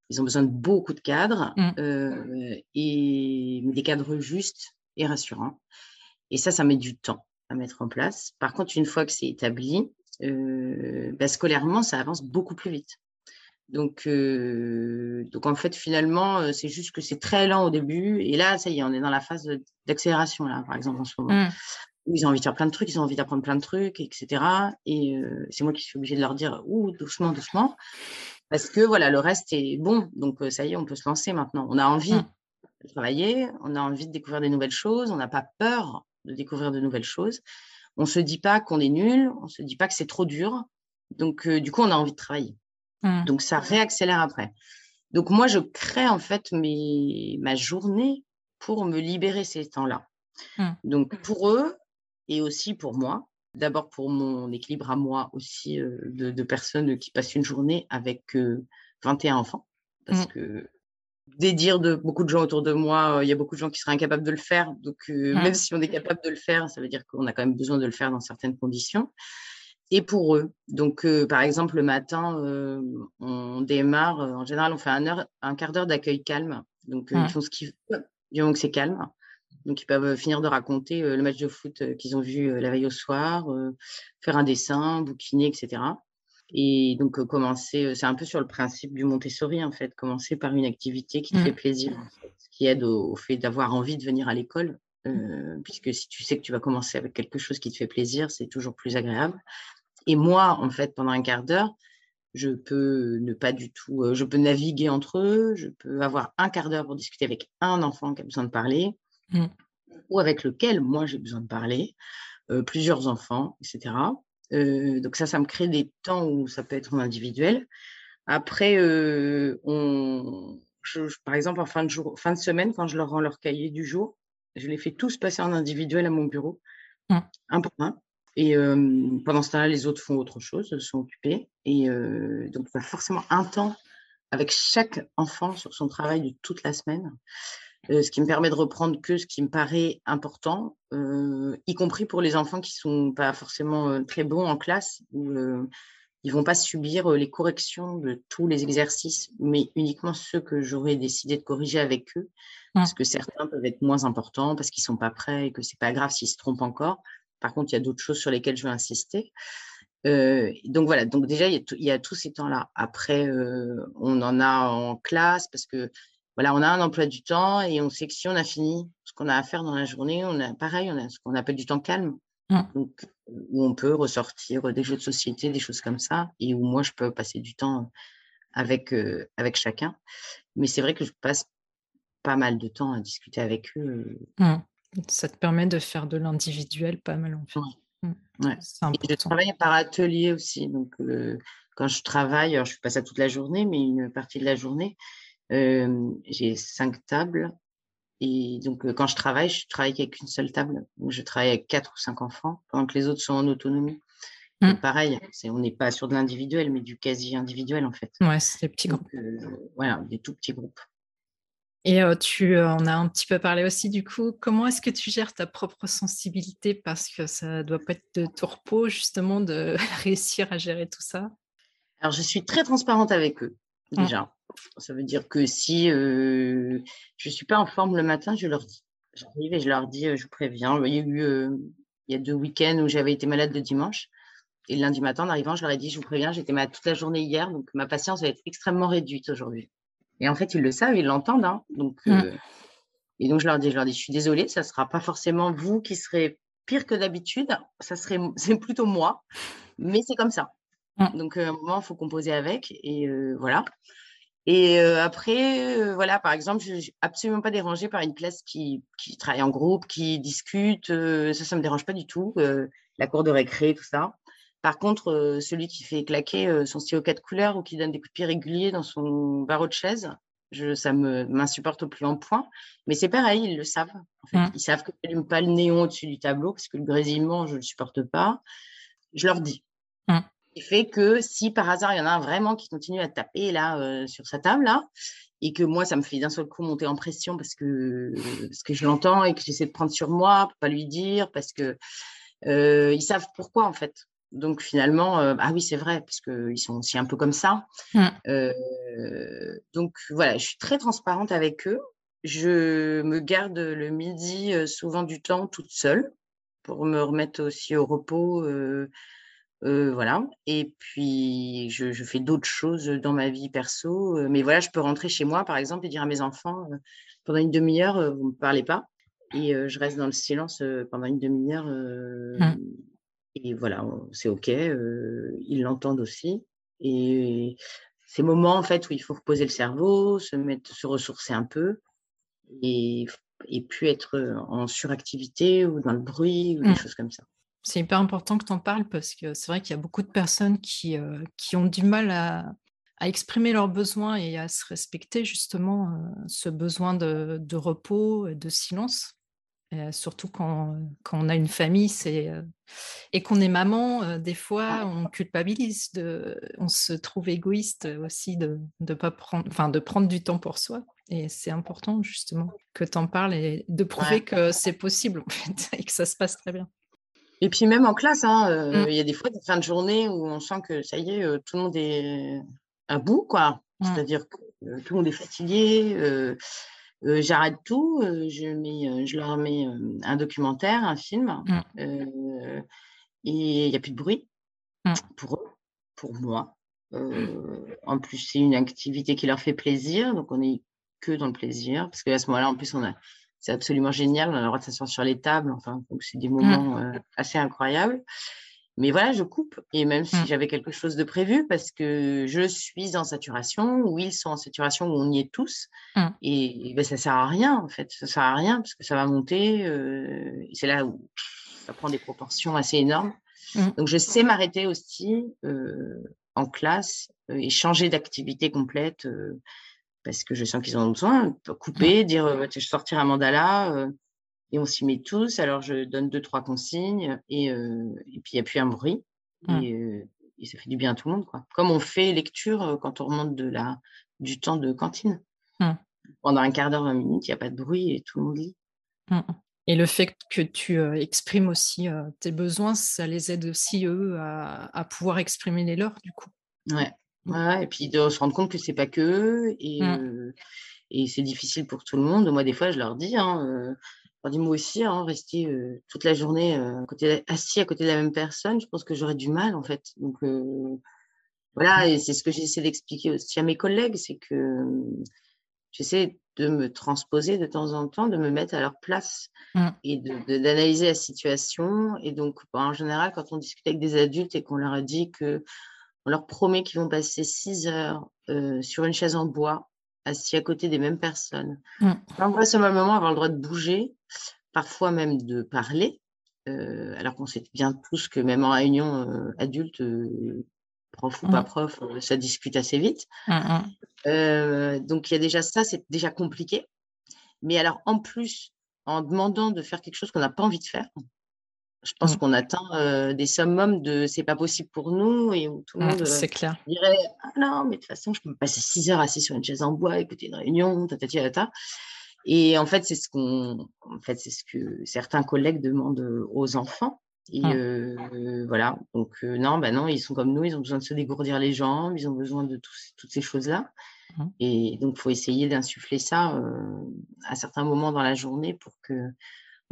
ils ont besoin de beaucoup de cadres, mmh. euh, et des cadres justes et rassurants. Et ça, ça met du temps à mettre en place. Par contre, une fois que c'est établi, euh, bah, scolairement, ça avance beaucoup plus vite. Donc, euh, donc, en fait, finalement, c'est juste que c'est très lent au début. Et là, ça y est, on est dans la phase d'accélération, là, par exemple, en ce moment. Mmh. Ils ont envie de faire plein de trucs, ils ont envie d'apprendre plein de trucs, et cetera. Et euh, c'est moi qui suis obligée de leur dire « Ouh, doucement, doucement !» Parce que, voilà, le reste est bon. Donc, ça y est, on peut se lancer maintenant. On a envie mmh. de travailler, on a envie de découvrir des nouvelles choses, on n'a pas peur de découvrir de nouvelles choses. On ne se dit pas qu'on est nul, on ne se dit pas que c'est trop dur. Donc, euh, du coup, on a envie de travailler. Donc, ça réaccélère après. Donc, moi, je crée en fait mes... ma journée pour me libérer ces temps-là. Mm. Donc, pour eux et aussi pour moi. D'abord, pour mon équilibre à moi aussi euh, de, de personnes qui passent une journée avec euh, vingt et un enfants. Parce mm. que des dires de beaucoup de gens autour de moi, il euh, y a beaucoup de gens qui seraient incapables de le faire. Donc, euh, mm. même si on est capable de le faire, ça veut dire qu'on a quand même besoin de le faire dans certaines conditions. Et pour eux. Donc, euh, par exemple, le matin, euh, on démarre, euh, en général, on fait un, heure, un quart d'heure d'accueil calme. Donc, euh, mmh. ils font ce qu'ils veulent, du moment que c'est calme. Donc, ils peuvent finir de raconter euh, le match de foot euh, qu'ils ont vu euh, la veille au soir, euh, faire un dessin, bouquiner, et cetera. Et donc, euh, commencer, euh, c'est un peu sur le principe du Montessori, en fait, commencer par une activité qui te mmh. fait plaisir, en fait, qui aide au, au fait d'avoir envie de venir à l'école. Euh, puisque si tu sais que tu vas commencer avec quelque chose qui te fait plaisir, c'est toujours plus agréable. Et moi, en fait, pendant un quart d'heure, je peux ne pas du tout, euh, je peux naviguer entre eux, je peux avoir un quart d'heure pour discuter avec un enfant qui a besoin de parler, mm. ou avec lequel moi j'ai besoin de parler, euh, plusieurs enfants, et cetera. Euh, donc ça, ça me crée des temps où ça peut être en individuel. Après, euh, on, je, je, par exemple, en fin de jour, fin de semaine, quand je leur rends leur cahier du jour, je les fais tous passer en individuel à mon bureau, mmh. un pour un. Et euh, pendant ce temps-là, les autres font autre chose, sont occupés. Et euh, donc, il y a forcément un temps avec chaque enfant sur son travail de toute la semaine, euh, ce qui me permet de reprendre que ce qui me paraît important, euh, y compris pour les enfants qui ne sont pas forcément euh, très bons en classe, où euh, ils ne vont pas subir euh, les corrections de tous les exercices, mais uniquement ceux que j'aurais décidé de corriger avec eux. Parce que certains peuvent être moins importants, parce qu'ils ne sont pas prêts et que ce n'est pas grave s'ils se trompent encore. Par contre, il y a d'autres choses sur lesquelles je vais insister. Euh, donc, voilà. Donc, déjà, il y a, t- il y a tous ces temps-là. Après, euh, on en a en classe parce que, voilà, on a un emploi du temps et on sait que si on a fini ce qu'on a à faire dans la journée, on a, pareil, on a ce qu'on appelle du temps calme. Mm. Donc, où on peut ressortir des jeux de société, des choses comme ça, et où moi, je peux passer du temps avec, euh, avec chacun. Mais c'est vrai que je passe pas mal de temps à discuter avec eux. Mmh. Ça te permet de faire de l'individuel pas mal en fait. Ouais. Mmh. Ouais. C'est important. Et je travaille par atelier aussi. Donc, euh, quand je travaille, alors je ne fais pas ça toute la journée, mais une partie de la journée, euh, j'ai cinq tables. Et donc, euh, quand je travaille, je travaille avec une seule table. Donc, je travaille avec quatre ou cinq enfants, pendant que les autres sont en autonomie. Mmh. Et pareil, c'est, on n'est pas sur de l'individuel, mais du quasi-individuel en fait. Ouais, c'est des petits groupes. Euh, voilà, des tout petits groupes. Et euh, tu euh, en as un petit peu parlé aussi, du coup, comment est-ce que tu gères ta propre sensibilité? Parce que ça ne doit pas être de ton repos, justement, de réussir à gérer tout ça. Alors, je suis très transparente avec eux, déjà. Mmh. Ça veut dire que si euh, je ne suis pas en forme le matin, je leur dis. J'arrive et je leur dis, euh, je vous préviens. Il y a eu euh, il y a deux week-ends où j'avais été malade le dimanche. Et le lundi matin, en arrivant, je leur ai dit, je vous préviens, j'étais malade toute la journée hier, donc ma patience va être extrêmement réduite aujourd'hui. Et en fait, ils le savent, ils l'entendent. Hein. Donc, mmh. euh, et donc, je leur dis, je leur dis, je suis désolée, ça ne sera pas forcément vous qui serez pire que d'habitude. Ça serait, c'est plutôt moi, mais c'est comme ça. Mmh. Donc, à un moment, il faut composer avec. Et euh, voilà. Et euh, après, euh, voilà, par exemple, je ne suis absolument pas dérangée par une classe qui, qui travaille en groupe, qui discute. Euh, ça, ça ne me dérange pas du tout, euh, la cour de récré, tout ça. Par contre, euh, celui qui fait claquer euh, son stylo quatre couleurs ou qui donne des coups de pied réguliers dans son barreau de chaise, je, ça me, m'insupporte au plus en point. Mais c'est pareil, ils le savent. En fait. Mmh. Ils savent que je n'allume pas le néon au-dessus du tableau parce que le grésillement, je ne le supporte pas. Je leur dis. Mmh. Qui fait que si par hasard, il y en a un vraiment qui continue à taper là, euh, sur sa table, là, et que moi, ça me fait d'un seul coup monter en pression parce que, parce que je l'entends et que j'essaie de prendre sur moi pour ne pas lui dire, parce que euh, ils savent pourquoi, en fait. Donc, finalement, euh, ah oui, c'est vrai, parce qu'ils sont aussi un peu comme ça. Mmh. Euh, donc, voilà, je suis très transparente avec eux. Je me garde le midi, euh, souvent du temps, toute seule, pour me remettre aussi au repos, euh, Euh, voilà, et puis je, je fais d'autres choses dans ma vie perso, euh, mais voilà, je peux rentrer chez moi par exemple et dire à mes enfants euh, pendant une demi-heure, euh, vous ne me parlez pas, et euh, je reste dans le silence euh, pendant une demi-heure, euh, mmh. et voilà, c'est ok, euh, ils l'entendent aussi, et ces moments en fait où il faut reposer le cerveau, se mettre, se ressourcer un peu, et, et plus être en suractivité ou dans le bruit ou mmh. des choses comme ça. C'est hyper important que tu en parles parce que c'est vrai qu'il y a beaucoup de personnes qui, euh, qui ont du mal à, à exprimer leurs besoins et à se respecter justement euh, ce besoin de, de repos, de silence. Et surtout quand, quand on a une famille c'est, euh, et qu'on est maman, euh, des fois on culpabilise, de, on se trouve égoïste aussi de, de, pas prendre, enfin, de prendre du temps pour soi. Et c'est important justement que tu en parles et de prouver ouais. que c'est possible en fait, et que ça se passe très bien. Et puis même en classe, hein, euh, mm. y a des fois des fins de journée où on sent que ça y est, euh, tout le monde est à bout, quoi. Mm. C'est-à-dire que euh, tout le monde est fatigué, euh, euh, j'arrête tout, euh, je, mets, euh, je leur mets euh, un documentaire, un film, mm. euh, et il n'y a plus de bruit mm. pour eux, pour moi. Euh, en plus, c'est une activité qui leur fait plaisir, donc on n'est que dans le plaisir, parce qu'à ce moment-là, en plus, on a... C'est absolument génial, on a le droit de s'asseoir sur les tables, enfin, donc c'est des moments euh, assez incroyables. Mais voilà, je coupe, et même si j'avais quelque chose de prévu, parce que je suis en saturation, ou ils sont en saturation, où on y est tous, et, et ben, ça ne sert à rien, en fait, ça ne sert à rien, parce que ça va monter, euh, et c'est là où ça prend des proportions assez énormes. Donc je sais m'arrêter aussi euh, en classe, euh, et changer d'activité complète, euh, parce que je sens qu'ils en ont besoin, couper, dire euh, je vais sortir un mandala, euh, et on s'y met tous, alors je donne deux, trois consignes, et, euh, et puis il n'y a plus un bruit, et, euh, et ça fait du bien à tout le monde, quoi. Comme on fait lecture euh, quand on remonte de la, du temps de cantine. Mm. Pendant un quart d'heure, vingt minutes, il n'y a pas de bruit, et tout le monde lit. Mm. Et le fait que tu euh, exprimes aussi euh, tes besoins, ça les aide aussi, eux, à, à pouvoir exprimer les leurs, du coup. Ouais. Ouais, et puis de se rendre compte que c'est pas qu'eux et, mm. euh, et c'est difficile pour tout le monde. Moi, des fois, je leur dis, hein, euh, je leur dis moi aussi, hein, rester euh, toute la journée euh, côté, assis à côté de la même personne, je pense que j'aurais du mal en fait. Donc euh, voilà, et c'est ce que j'essaie d'expliquer aussi à mes collègues, c'est que euh, j'essaie de me transposer de temps en temps, de me mettre à leur place mm. et de, de, d'analyser la situation. Et donc, bah, en général, quand on discute avec des adultes et qu'on leur a dit que on leur promet qu'ils vont passer six heures euh, sur une chaise en bois, assis à côté des mêmes personnes. Mmh. On va simplement avoir le droit de bouger, parfois même de parler, euh, alors qu'on sait bien tous que même en réunion euh, adulte, euh, prof ou mmh. pas prof, euh, ça discute assez vite. Mmh. Euh, donc, il y a déjà ça, c'est déjà compliqué. Mais alors, en plus, en demandant de faire quelque chose qu'on n'a pas envie de faire, je pense mmh. qu'on atteint euh, des summums de « c'est pas possible pour nous » et où tout le mmh, monde c'est euh, clair. Dirait ah « non, mais de toute façon, je peux passer six heures assis sur une chaise en bois, écouter une réunion, tatati tata ». Et en fait, c'est ce qu'on, en fait, c'est ce que certains collègues demandent aux enfants. Et mmh. euh, voilà, donc euh, non, bah non, ils sont comme nous, ils ont besoin de se dégourdir les jambes, ils ont besoin de tout, toutes ces choses-là. Mmh. Et donc, il faut essayer d'insuffler ça euh, à certains moments dans la journée pour que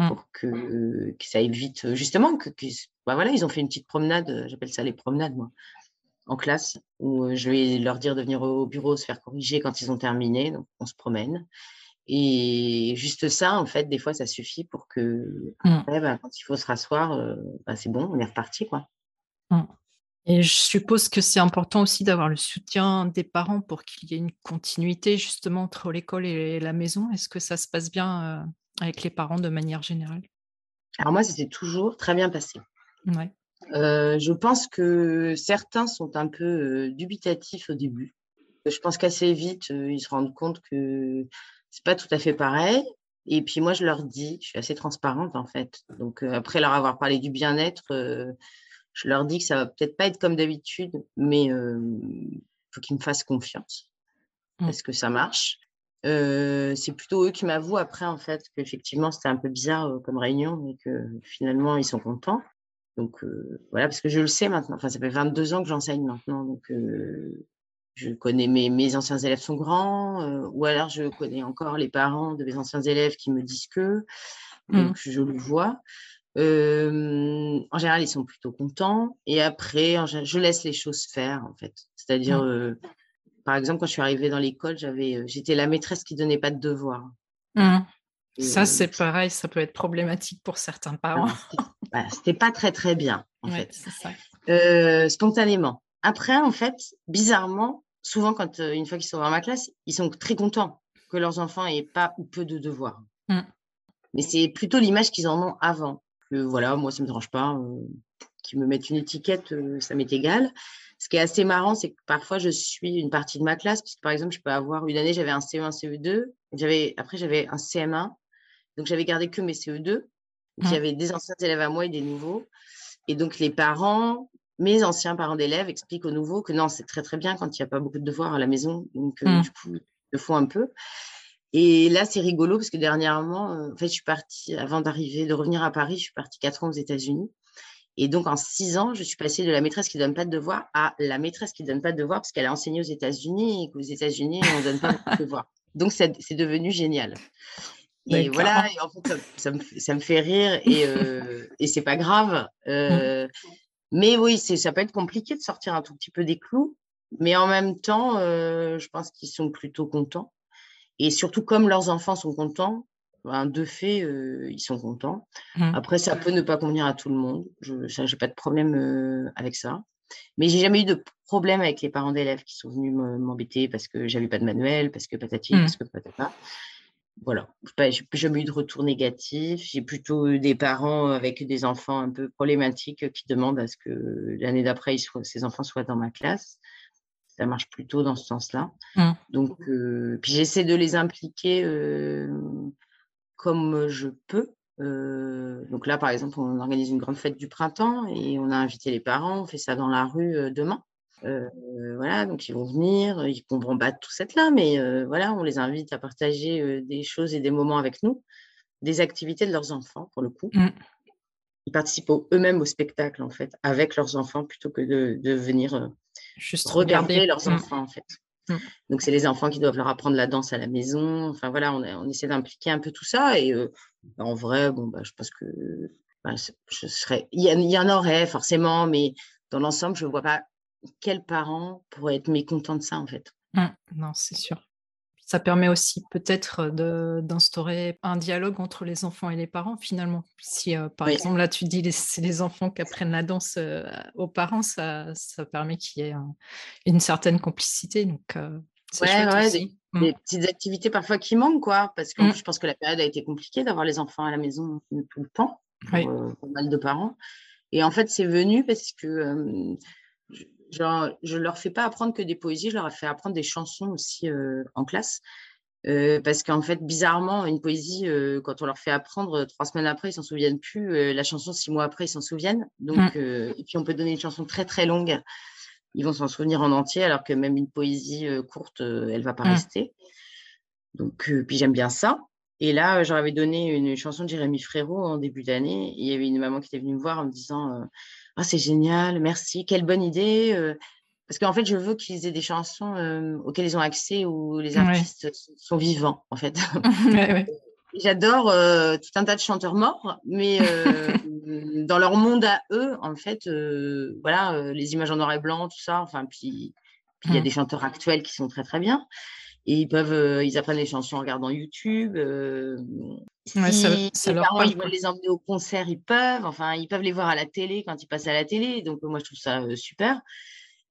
pour que, euh, que ça évite justement que, que bah voilà, ils ont fait une petite promenade, j'appelle ça les promenades moi, en classe où euh, je vais leur dire de venir au bureau se faire corriger quand ils ont terminé, donc on se promène et juste ça en fait des fois ça suffit pour que mm. après, bah, quand il faut se rasseoir, euh, bah, c'est bon, on est reparti quoi. Mm. Et je suppose que c'est important aussi d'avoir le soutien des parents pour qu'il y ait une continuité justement entre l'école et la maison. Est-ce que ça se passe bien avec les parents de manière générale ? Alors moi, c'était toujours très bien passé. Ouais. Euh, je pense que certains sont un peu euh, dubitatifs au début. Je pense qu'assez vite, euh, ils se rendent compte que c'est pas tout à fait pareil. Et puis moi, je leur dis, je suis assez transparente en fait. Donc euh, après leur avoir parlé du bien-être, euh, je leur dis que ça va peut-être pas être comme d'habitude, mais il euh, faut qu'ils me fassent confiance. Mmh. Parce que ça marche. Euh, c'est plutôt eux qui m'avouent après en fait qu'effectivement, c'était un peu bizarre euh, comme réunion, mais que finalement, ils sont contents. Donc euh, voilà, parce que je le sais maintenant. Enfin, ça fait vingt-deux ans que j'enseigne maintenant, donc euh, je connais mes, mes anciens élèves sont grands, euh, ou alors je connais encore les parents de mes anciens élèves qui me disent que, donc mmh. je le vois. Euh, en général, ils sont plutôt contents. Et après, en, je laisse les choses faire en fait. C'est-à-dire, mmh. euh, par exemple, quand je suis arrivée dans l'école, j'avais, j'étais la maîtresse qui donnait pas de devoirs. Mmh. Et ça, euh, c'est pareil, ça peut être problématique pour certains parents. C'était, bah, c'était pas très, très bien, en ouais, fait. C'est ça. Euh, spontanément. Après, en fait, bizarrement, souvent, quand, euh, une fois qu'ils sont dans ma classe, ils sont très contents que leurs enfants aient pas ou peu de devoirs. Mm. Mais c'est plutôt l'image qu'ils en ont avant. Que, voilà, moi, ça me dérange pas. Euh, qu'ils me mettent une étiquette, euh, ça m'est égal. Ce qui est assez marrant, c'est que parfois, je suis une partie de ma classe. Parce que, par exemple, je peux avoir... Une année, j'avais un C E un, C E deux. J'avais, après, j'avais un C M un. Donc, j'avais gardé que mes C E deux. Donc, il y avait des anciens élèves à moi et des nouveaux. Et donc, les parents, mes anciens parents d'élèves expliquent aux nouveaux que non, c'est très, très bien quand il n'y a pas beaucoup de devoirs à la maison. Donc, mm. euh, du coup, ils le font un peu. Et là, c'est rigolo parce que dernièrement, euh, en fait, je suis partie, avant d'arriver, de revenir à Paris, je suis partie quatre ans aux États-Unis. Et donc, en six ans, je suis passée de la maîtresse qui ne donne pas de devoirs à la maîtresse qui ne donne pas de devoirs parce qu'elle a enseigné aux États-Unis et qu'aux États-Unis, on ne donne pas de devoirs. Donc, c'est, c'est devenu génial. Et D'accord. voilà, et en fait, ça, ça, me, ça me fait rire et, euh, et c'est pas grave. Euh, mais oui, c'est, ça peut être compliqué de sortir un tout petit peu des clous, mais en même temps, euh, je pense qu'ils sont plutôt contents. Et surtout, comme leurs enfants sont contents, ben, de fait, euh, ils sont contents. Mmh. Après, ça peut ne pas convenir à tout le monde. Je, ça, j'ai pas de problème euh, avec ça. Mais j'ai jamais eu de problème avec les parents d'élèves qui sont venus m'embêter parce que j'avais pas de manuel, parce que patati, mmh. parce que patata. Voilà, j'ai jamais eu de retour négatif. J'ai plutôt eu des parents avec des enfants un peu problématiques qui demandent à ce que l'année d'après, ils soient, ces enfants soient dans ma classe. Ça marche plutôt dans ce sens-là. Mmh. Donc, euh, puis j'essaie de les impliquer euh, comme je peux. Euh, donc là, par exemple, on organise une grande fête du printemps et on a invité les parents. On fait ça dans la rue euh, demain. Euh, voilà, donc ils vont venir, ils comprendront pas tout cette là, mais euh, voilà, on les invite à partager euh, des choses et des moments avec nous, des activités de leurs enfants pour le coup. Mmh. Ils participent eux-mêmes au spectacle en fait, avec leurs enfants plutôt que de, de venir euh, Juste regarder, regarder leurs mmh. enfants en fait. Mmh. Donc c'est les enfants qui doivent leur apprendre la danse à la maison. Enfin voilà, on, a, on essaie d'impliquer un peu tout ça et euh, en vrai, bon bah je pense que bah, je serais, il y, y en aurait forcément, mais dans l'ensemble, je vois pas. Quels parents pourraient être mécontents de ça, en fait ? Mmh, non, c'est sûr. Ça permet aussi peut-être de, d'instaurer un dialogue entre les enfants et les parents, finalement. Si, euh, par oui. exemple, là, tu dis les, c'est les enfants qui apprennent la danse euh, aux parents, ça, ça permet qu'il y ait un, une certaine complicité. Donc, euh, c'est ouais, chouette ouais, aussi. Des, mmh. des petites activités parfois qui manquent, quoi, parce que mmh. je pense que la période a été compliquée d'avoir les enfants à la maison tout le temps, pour, oui. euh, pour mal de parents. Et en fait, c'est venu parce que... Euh, je, Genre, je ne leur fais pas apprendre que des poésies, je leur fais apprendre des chansons aussi euh, en classe. Euh, parce qu'en fait, bizarrement, une poésie, euh, quand on leur fait apprendre, trois semaines après, ils ne s'en souviennent plus. Euh, la chanson, six mois après, ils s'en souviennent. Donc, euh, et puis, on peut donner une chanson très, très longue. Ils vont s'en souvenir en entier, alors que même une poésie euh, courte, euh, elle ne va pas mmh. rester. Donc, euh, puis, j'aime bien ça. Et là, j'en avais donné une chanson de Jérémy Frérot en début d'année. Il y avait une maman qui était venue me voir en me disant euh, « Ah, oh, c'est génial, merci, quelle bonne idée euh, !» Parce qu'en fait, je veux qu'ils aient des chansons euh, auxquelles ils ont accès, où les artistes ouais. sont, sont vivants, en fait. ouais, ouais. J'adore euh, tout un tas de chanteurs morts, mais euh, dans leur monde à eux, en fait, euh, voilà, euh, les images en noir et blanc, tout ça. Enfin, puis il y a mmh. des chanteurs actuels qui sont très, très bien. Et ils peuvent, euh, ils apprennent les chansons en regardant YouTube. Euh, Ouais, si ça, ça les leur parents parle, ils veulent les emmener au concert, ils peuvent. Enfin, ils peuvent les voir à la télé quand ils passent à la télé. Donc, moi, je trouve ça euh, super.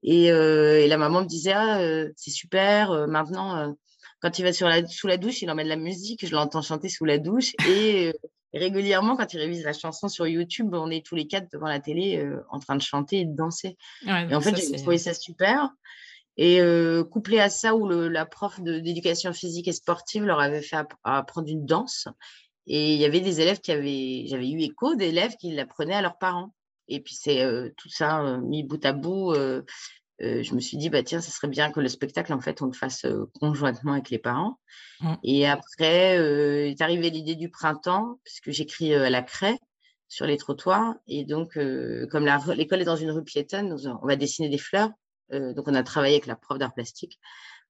Et, euh, et la maman me disait, ah, euh, c'est super. Euh, maintenant, euh, quand il va sur la, sous la douche, il emmène la musique. Je l'entends chanter sous la douche. Et euh, régulièrement, quand il révise la chanson sur YouTube, on est tous les quatre devant la télé euh, en train de chanter et de danser. Ouais, et en fait, j'ai trouvé ça super. Et euh, couplé à ça, où le, la prof de, d'éducation physique et sportive leur avait fait app- apprendre une danse. Et il y avait des élèves qui avaient... J'avais eu écho d'élèves qui l'apprenaient à leurs parents. Et puis, c'est euh, tout ça euh, mis bout à bout. Euh, euh, je me suis dit, bah, tiens, ça serait bien que le spectacle, en fait, on le fasse euh, conjointement avec les parents. Mmh. Et après, euh, est arrivée l'idée du printemps, puisque j'écris euh, à la craie sur les trottoirs. Et donc, euh, comme la, l'école est dans une rue piétonne, on va dessiner des fleurs. Euh, donc, on a travaillé avec la prof d'art plastique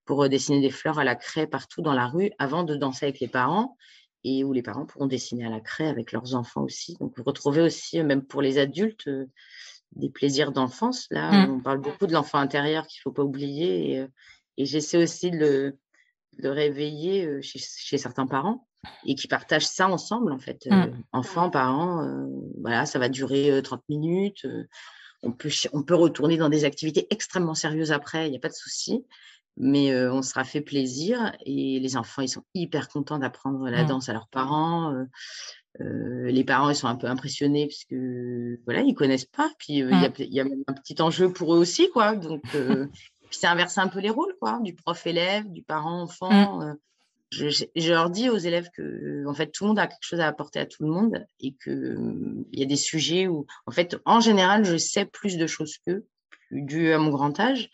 pour euh, dessiner des fleurs à la craie partout dans la rue avant de danser avec les parents. Et où les parents pourront dessiner à la craie avec leurs enfants aussi. Donc, vous retrouvez aussi, même pour les adultes, euh, des plaisirs d'enfance. Là, mmh. on parle beaucoup de l'enfant intérieur qu'il ne faut pas oublier. Et, euh, et j'essaie aussi de le, de le réveiller euh, chez, chez certains parents et qui partagent ça ensemble, en fait. Euh, mmh. Enfants, parents, euh, voilà, ça va durer euh, trente minutes. Euh, on peut, on peut retourner dans des activités extrêmement sérieuses après, il n'y a pas de souci. Mais euh, on se sera fait plaisir et les enfants, ils sont hyper contents d'apprendre la mmh. danse à leurs parents. Euh, euh, les parents, ils sont un peu impressionnés parce que, voilà, ils ne connaissent pas. Puis, euh, il mmh. y, y a un petit enjeu pour eux aussi, quoi. Donc, euh, puis c'est inverser un peu les rôles, quoi, du prof-élève, du parent-enfant. Mmh. Euh, je, je leur dis aux élèves que, en fait, tout le monde a quelque chose à apporter à tout le monde et qu'il euh, y a des sujets où, en fait, en général, je sais plus de choses qu'eux. Dû à mon grand âge,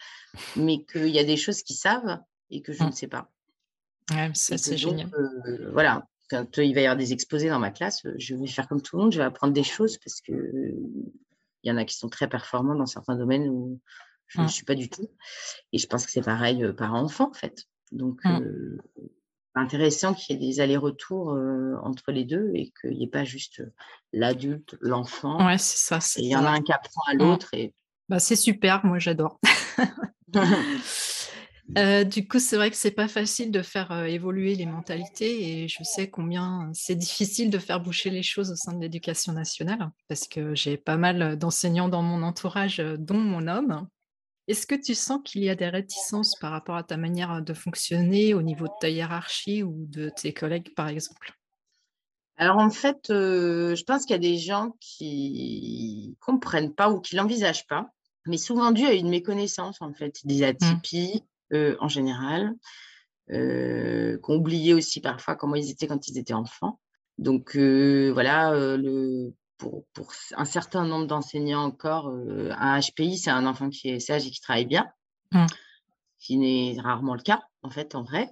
mais qu'il y a des choses qu'ils savent et que je mmh. ne sais pas. Ouais, ça, c'est donc, génial. Euh, voilà, quand euh, il va y avoir des exposés dans ma classe, euh, je vais faire comme tout le monde, je vais apprendre des choses parce qu'il euh, y en a qui sont très performants dans certains domaines où je mmh. ne suis pas du tout. Et je pense que c'est pareil euh, parent-enfant, en fait. Donc, mmh. euh, intéressant qu'il y ait des allers-retours euh, entre les deux et qu'il n'y ait pas juste euh, l'adulte, l'enfant. Ouais, c'est ça. C'est et il y en a un qui apprend à l'autre et bah, c'est super, moi j'adore. euh, du coup, c'est vrai que c'est pas facile de faire euh, évoluer les mentalités et je sais combien c'est difficile de faire bouger les choses au sein de l'éducation nationale parce que j'ai pas mal d'enseignants dans mon entourage, dont mon homme. Est-ce que tu sens qu'il y a des réticences par rapport à ta manière de fonctionner au niveau de ta hiérarchie ou de tes collègues, par exemple ? Alors, en fait, euh, je pense qu'il y a des gens qui ne comprennent pas ou qui ne l'envisagent pas, mais souvent dû à une méconnaissance, en fait, des atypies euh, en général, euh, qu'on oubliait aussi parfois comment ils étaient quand ils étaient enfants. Donc, euh, voilà, euh, le, pour, pour un certain nombre d'enseignants encore, euh, un H P I, c'est un enfant qui est sage et qui travaille bien, mm. qui n'est rarement le cas. En fait, en vrai,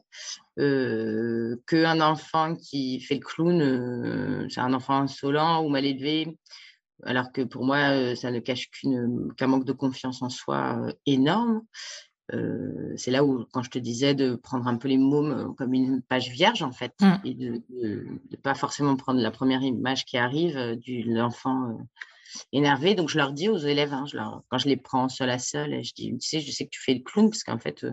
euh, qu'un enfant qui fait le clown, euh, c'est un enfant insolent ou mal élevé, alors que pour moi, euh, ça ne cache qu'une, qu'un manque de confiance en soi euh, énorme. Euh, c'est là où, quand je te disais de prendre un peu les mômes comme une page vierge, en fait, mmh. et de ne pas forcément prendre la première image qui arrive euh, de l'enfant euh, énervé. Donc, je leur dis aux élèves, hein, je leur, quand je les prends seul à seul, je dis, tu sais, je sais que tu fais le clown, parce qu'en fait... Euh,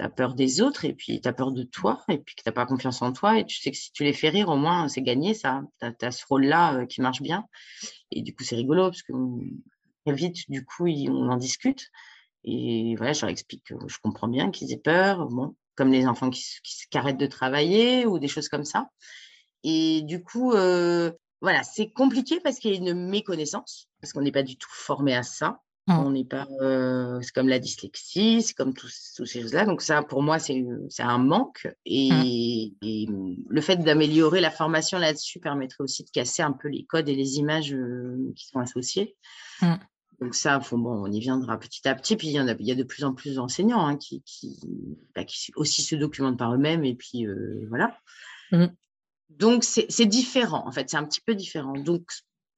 tu as peur des autres et puis tu as peur de toi et puis que tu n'as pas confiance en toi et tu sais que si tu les fais rire, au moins, c'est gagné, ça. Tu as ce rôle-là euh, qui marche bien. Et du coup, c'est rigolo parce que très vite, du coup, il, on en discute. Et voilà, je leur explique que je comprends bien qu'ils aient peur, bon, comme les enfants qui, qui, qui arrêtent de travailler ou des choses comme ça. Et du coup, euh, voilà, c'est compliqué parce qu'il y a une méconnaissance, parce qu'on n'est pas du tout formé à ça. On n'est pas, euh, c'est comme la dyslexie, c'est comme toutes tout ces choses-là. Donc ça, pour moi, c'est, c'est un manque. Et, mm. et le fait d'améliorer la formation là-dessus permettrait aussi de casser un peu les codes et les images euh, qui sont associées. Mm. Donc ça, faut, bon, on y viendra petit à petit. Puis il y en a, il y a de plus en plus d'enseignants hein, qui, qui, bah, qui aussi se documentent par eux-mêmes. Et puis euh, voilà. Mm. Donc c'est, c'est différent, en fait, c'est un petit peu différent. Donc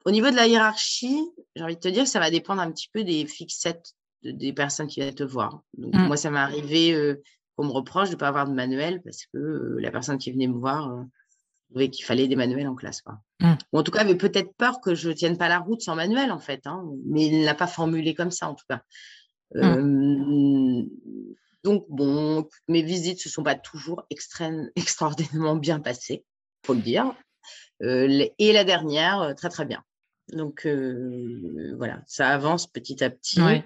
au niveau de la hiérarchie, j'ai envie de te dire que ça va dépendre un petit peu des fixettes de, des personnes qui viennent te voir. Donc, mmh. moi, ça m'est arrivé euh, qu'on me reproche de ne pas avoir de manuel parce que euh, la personne qui venait me voir euh, trouvait qu'il fallait des manuels en classe. Quoi. Mmh. Ou en tout cas, avait peut-être peur que je ne tienne pas la route sans manuel, en fait. Hein, mais il ne l'a pas formulé comme ça, en tout cas. Euh, mmh. Donc, bon, mes visites ne se sont pas toujours extrême, extraordinairement bien passées, il faut le dire. euh, et la dernière, très très bien. Donc, euh, voilà, ça avance petit à petit. Ouais.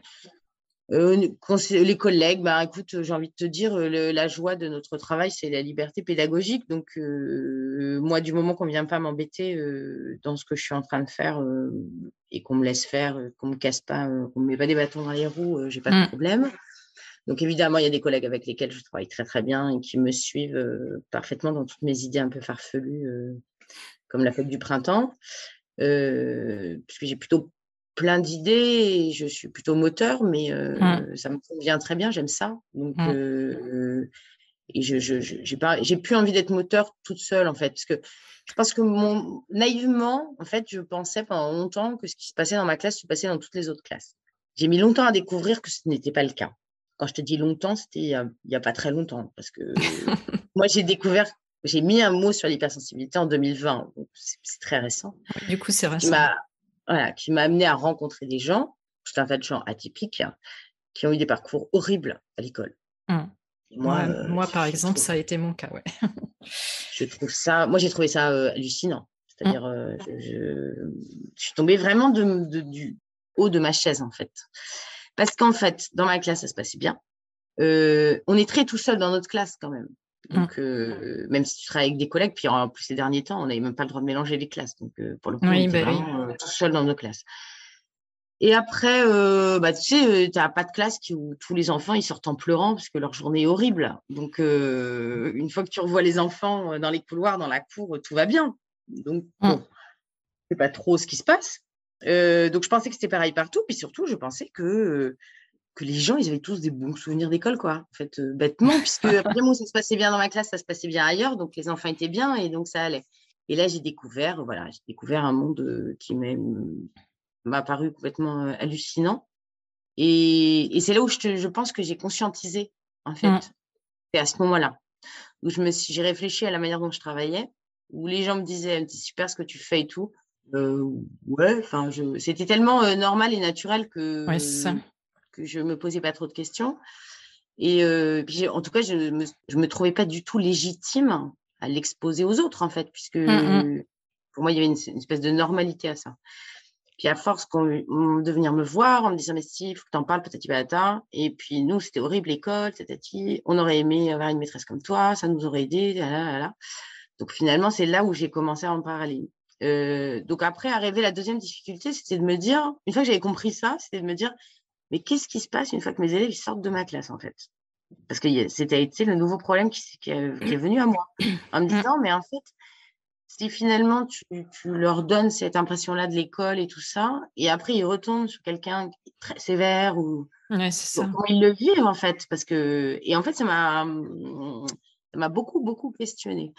Euh, les collègues, bah, écoute, j'ai envie de te dire, le, la joie de notre travail, c'est la liberté pédagogique. Donc, euh, moi, du moment qu'on ne vient pas m'embêter euh, dans ce que je suis en train de faire euh, et qu'on me laisse faire, qu'on ne me casse pas, euh, qu'on ne me met pas des bâtons dans les roues, euh, je n'ai pas de problème. Donc, évidemment, il y a des collègues avec lesquels je travaille très, très bien et qui me suivent euh, parfaitement dans toutes mes idées un peu farfelues, euh, comme la fête du printemps. Euh, parce que j'ai plutôt plein d'idées, je suis plutôt moteur, mais euh, mmh. ça me convient très bien, j'aime ça. Donc, mmh. euh, et je, je, je, j'ai pas, j'ai plus envie d'être moteur toute seule, en fait, parce que je pense que mon, naïvement, en fait, je pensais pendant longtemps que ce qui se passait dans ma classe se passait dans toutes les autres classes. J'ai mis longtemps à découvrir que ce n'était pas le cas. Quand je te dis longtemps, c'était il y a, il y a pas très longtemps, parce que moi, j'ai découvert. J'ai mis un mot sur l'hypersensibilité en deux mille vingt, c'est, c'est très récent. Du coup, c'est récent. Qui m'a, voilà, qui m'a amené à rencontrer des gens, tout un tas de gens atypiques, hein, qui ont eu des parcours horribles à l'école. Mmh. Moi, moi, euh, moi par exemple, trouve... ça a été mon cas, ouais. je trouve ça, moi, j'ai trouvé ça euh, hallucinant. C'est-à-dire, mmh. euh, je, je, je suis tombée vraiment de, de, du haut de ma chaise, en fait. Parce qu'en fait, dans ma classe, ça se passait bien. Euh, on est très tout seul dans notre classe, quand même. Donc, euh, même si tu travailles avec des collègues, puis en plus ces derniers temps, on n'avait même pas le droit de mélanger les classes. Donc, euh, pour le coup, oui, on était bah vraiment oui. tout seul dans nos classes. Et après, euh, bah, tu sais, tu n'as pas de classe qui, où tous les enfants, ils sortent en pleurant parce que leur journée est horrible. Donc, euh, une fois que tu revois les enfants dans les couloirs, dans la cour, tout va bien. Donc, bon, c'est pas trop ce qui se passe. Euh, donc, je pensais que c'était pareil partout. Puis surtout, je pensais que... Euh, que les gens, ils avaient tous des bons souvenirs d'école, quoi, en fait, euh, bêtement, puisque après, moi, ça se passait bien dans ma classe, ça se passait bien ailleurs, donc les enfants étaient bien, et donc ça allait. Et là, j'ai découvert, voilà, j'ai découvert un monde euh, qui m'a, m'a paru complètement euh, hallucinant, et, et c'est là où je, te, je pense que j'ai conscientisé, en fait, mmh. c'est à ce moment-là, où je me suis, j'ai réfléchi à la manière dont je travaillais, où les gens me disaient, c'est super ce que tu fais et tout, euh, ouais, enfin, je, c'était tellement euh, normal et naturel que... Ouais, c'est ça. Que je ne me posais pas trop de questions. Et euh, puis, en tout cas, je ne me, je me trouvais pas du tout légitime à l'exposer aux autres, en fait, puisque mm-hmm. pour moi, il y avait une, une espèce de normalité à ça. Puis, à force qu'on, de venir me voir, en me disant, mais si, il faut que tu en parles, patati patata. Et puis, nous, c'était horrible, l'école, tatati. On aurait aimé avoir une maîtresse comme toi, ça nous aurait aidé, là, là, là. Donc, finalement, c'est là où j'ai commencé à en parler. Euh, donc, après, arrivée la deuxième difficulté, c'était de me dire, une fois que j'avais compris ça, c'était de me dire, mais qu'est-ce qui se passe une fois que mes élèves ils sortent de ma classe, en fait? Parce que c'était le nouveau problème qui, qui, est, qui est venu à moi. En me disant, mais en fait, si finalement tu, tu leur donnes cette impression-là de l'école et tout ça, et après ils retombent sur quelqu'un qui est très sévère, ou ouais, c'est ça. Comment ils le vivent, en fait. Parce que... Et en fait, ça m'a, ça m'a beaucoup, beaucoup questionnée.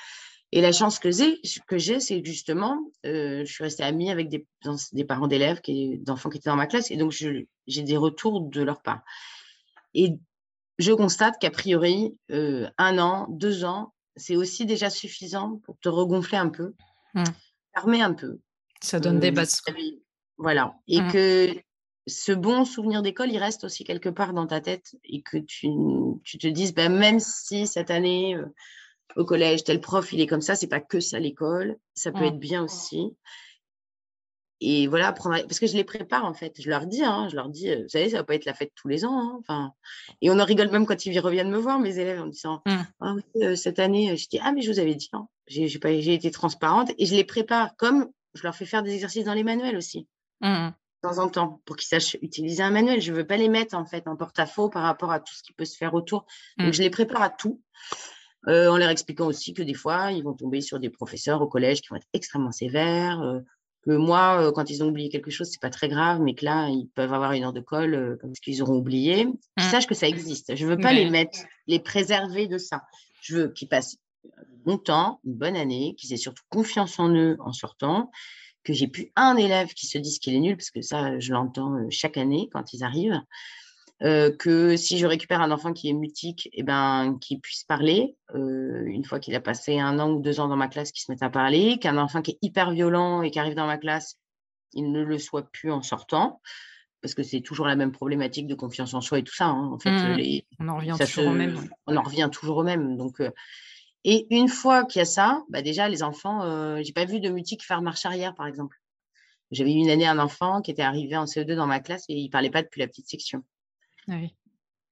Et la chance que j'ai, que j'ai c'est justement, euh, je suis restée amie avec des, dans, des parents d'élèves, qui, d'enfants qui étaient dans ma classe, et donc je, j'ai des retours de leur part. Et je constate qu'a priori, euh, un an, deux ans, c'est aussi déjà suffisant pour te regonfler un peu, mmh. t'armer un peu. Ça donne euh, des bases. Voilà. Et mmh. que ce bon souvenir d'école, il reste aussi quelque part dans ta tête, et que tu, tu te dises, bah, même si cette année... Euh, au collège, tel prof, il est comme ça, c'est pas que ça l'école, ça peut mmh. être bien aussi. Et voilà, prendre... parce que je les prépare en fait, je leur dis, hein, je leur dis, vous savez, ça va pas être la fête tous les ans. Hein. Enfin, et on en rigole même quand ils reviennent me voir, mes élèves, en me disant, mmh. ah oui, euh, cette année, je dis, ah mais je vous avais dit, hein. j'ai, j'ai, pas, j'ai été transparente, et je les prépare comme je leur fais faire des exercices dans les manuels aussi, mmh. de temps en temps, pour qu'ils sachent utiliser un manuel. Je veux pas les mettre en fait en porte-à-faux par rapport à tout ce qui peut se faire autour. Donc mmh. je les prépare à tout. Euh, en leur expliquant aussi que des fois, ils vont tomber sur des professeurs au collège qui vont être extrêmement sévères, euh, que moi, euh, quand ils ont oublié quelque chose, c'est pas très grave, mais que là, ils peuvent avoir une heure de colle euh, parce qu'ils auront oublié. Qu'ils sachent que ça existe. Je veux pas mais... les mettre, les préserver de ça. Je veux qu'ils passent longtemps, une bonne année, qu'ils aient surtout confiance en eux en sortant, que j'ai plus un élève qui se dise qu'il est nul, parce que ça, je l'entends chaque année quand ils arrivent. Euh, que si je récupère un enfant qui est mutique, eh ben, qu'il puisse parler, euh, une fois qu'il a passé un an ou deux ans dans ma classe, qu'il se mette à parler, qu'un enfant qui est hyper violent et qui arrive dans ma classe, il ne le soit plus en sortant, parce que c'est toujours la même problématique de confiance en soi et tout ça. Hein, en fait, mmh, les, on en revient toujours se, au même. On en revient toujours au même. Donc, euh, Et une fois qu'il y a ça, bah déjà, les enfants, euh, je n'ai pas vu de multi qui faire marche arrière, par exemple. J'avais eu une année un enfant qui était arrivé en C E deux dans ma classe et il ne parlait pas depuis la petite section. Oui.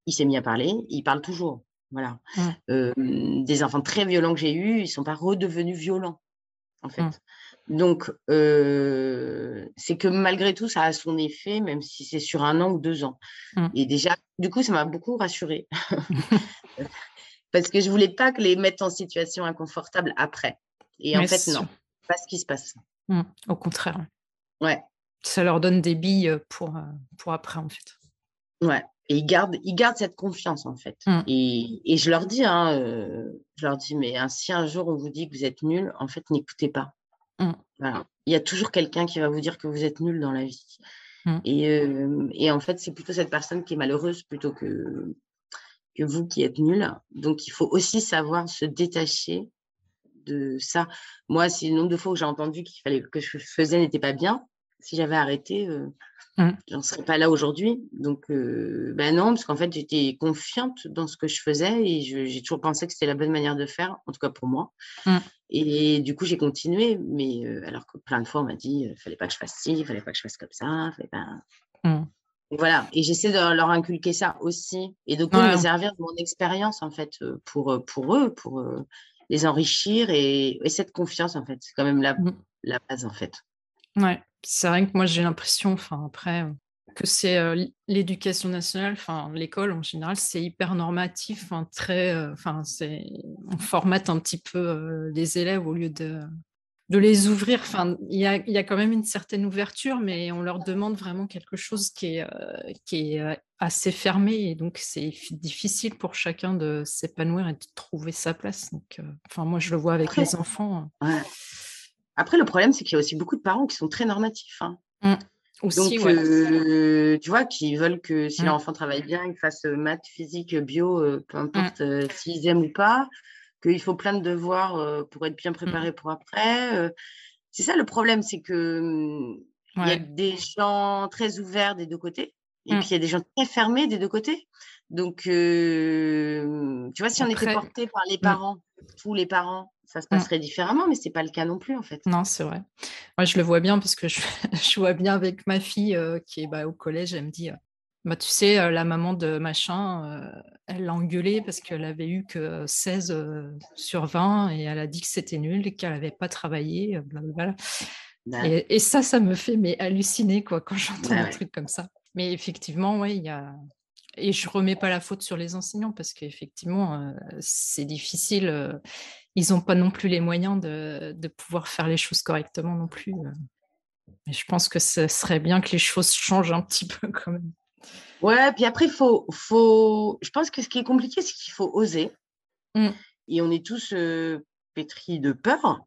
Il s'est mis à parler, il parle toujours. Voilà. Mmh. Euh, des enfants très violents que j'ai eus, ils ne sont pas redevenus violents, en fait. Mmh. Donc, euh, c'est que malgré tout, ça a son effet, même si c'est sur un an ou deux ans. Mmh. Et déjà, du coup, ça m'a beaucoup rassurée. Parce que je ne voulais pas que les mettre en situation inconfortable après. Et en Mais fait, c'est... non. C'est pas ce qui se passe. Mmh, au contraire. Ouais. Ça leur donne des billes pour, pour après, en fait. Ouais. Et ils gardent, ils gardent cette confiance, en fait. Mmh. Et, et je leur dis, hein, euh, je leur dis, mais hein, si un jour on vous dit que vous êtes nul, en fait, n'écoutez pas. Mmh. Voilà. Il y a toujours quelqu'un qui va vous dire que vous êtes nul dans la vie. Mmh. Et, euh, et en fait, c'est plutôt cette personne qui est malheureuse plutôt que... que vous qui êtes nul. Donc, il faut aussi savoir se détacher de ça. Moi, si le nombre de fois que j'ai entendu qu'il fallait que je faisais n'était pas bien, si j'avais arrêté, euh, mmh. j'en serais pas là aujourd'hui. Donc, euh, ben non, parce qu'en fait, j'étais confiante dans ce que je faisais et je, j'ai toujours pensé que c'était la bonne manière de faire, en tout cas pour moi. Mmh. Et du coup, j'ai continué, mais euh, alors que plein de fois, on m'a dit, il fallait pas que je fasse ci, il fallait pas que je fasse comme ça, fallait pas... Mmh. Voilà, et j'essaie de leur inculquer ça aussi, et donc ouais. me servir de mon expérience en fait pour pour eux, pour les enrichir et, et cette confiance en fait, c'est quand même la la base en fait. Ouais, c'est vrai que moi j'ai l'impression, enfin après que c'est euh, l'éducation nationale, enfin l'école en général, c'est hyper normatif, enfin très, enfin euh, c'est on formate un petit peu euh, les élèves au lieu de de les ouvrir, enfin, il y a, y a quand même une certaine ouverture, mais on leur demande vraiment quelque chose qui est, euh, qui est assez fermé, et donc c'est f- difficile pour chacun de s'épanouir et de trouver sa place. Donc, euh, enfin, moi, je le vois avec Après, les enfants. Ouais. Après, le problème, c'est qu'il y a aussi beaucoup de parents qui sont très normatifs. Hein. Mmh. Aussi, donc, ouais, euh, tu vois, qui veulent que si mmh. leur enfant travaille bien, il fasse maths, physique, bio, euh, peu importe mmh. euh, s'ils aiment ou pas. Qu'il faut plein de devoirs euh, pour être bien préparé mmh. pour après. Euh, c'est ça le problème, c'est qu'il euh, ouais. y a des gens très ouverts des deux côtés, et mmh. puis il y a des gens très fermés des deux côtés. Donc, euh, tu vois, si après... on était porté par les parents, mmh. tous les parents, ça se passerait mmh. différemment, mais ce n'est pas le cas non plus, en fait. Non, c'est vrai. Moi, je le vois bien, parce que je, je vois bien avec ma fille euh, qui est bah, au collège, elle me dit... Euh... Bah, tu sais, euh, la maman de machin, euh, elle l'a engueulée parce qu'elle avait eu que seize euh, sur vingt et elle a dit que c'était nul et qu'elle n'avait pas travaillé, euh, blablabla. Ouais. Et, et ça, ça me fait mais, halluciner quoi, quand j'entends ouais. un truc comme ça. Mais effectivement, oui, il y a... Et je ne remets pas la faute sur les enseignants parce qu'effectivement, euh, c'est difficile. Euh, ils n'ont pas non plus les moyens de, de pouvoir faire les choses correctement non plus. Euh. Mais je pense que ce serait bien que les choses changent un petit peu quand même. Ouais, puis après, faut, faut... je pense que ce qui est compliqué, c'est qu'il faut oser. Mm. Et on est tous euh, pétris de peur.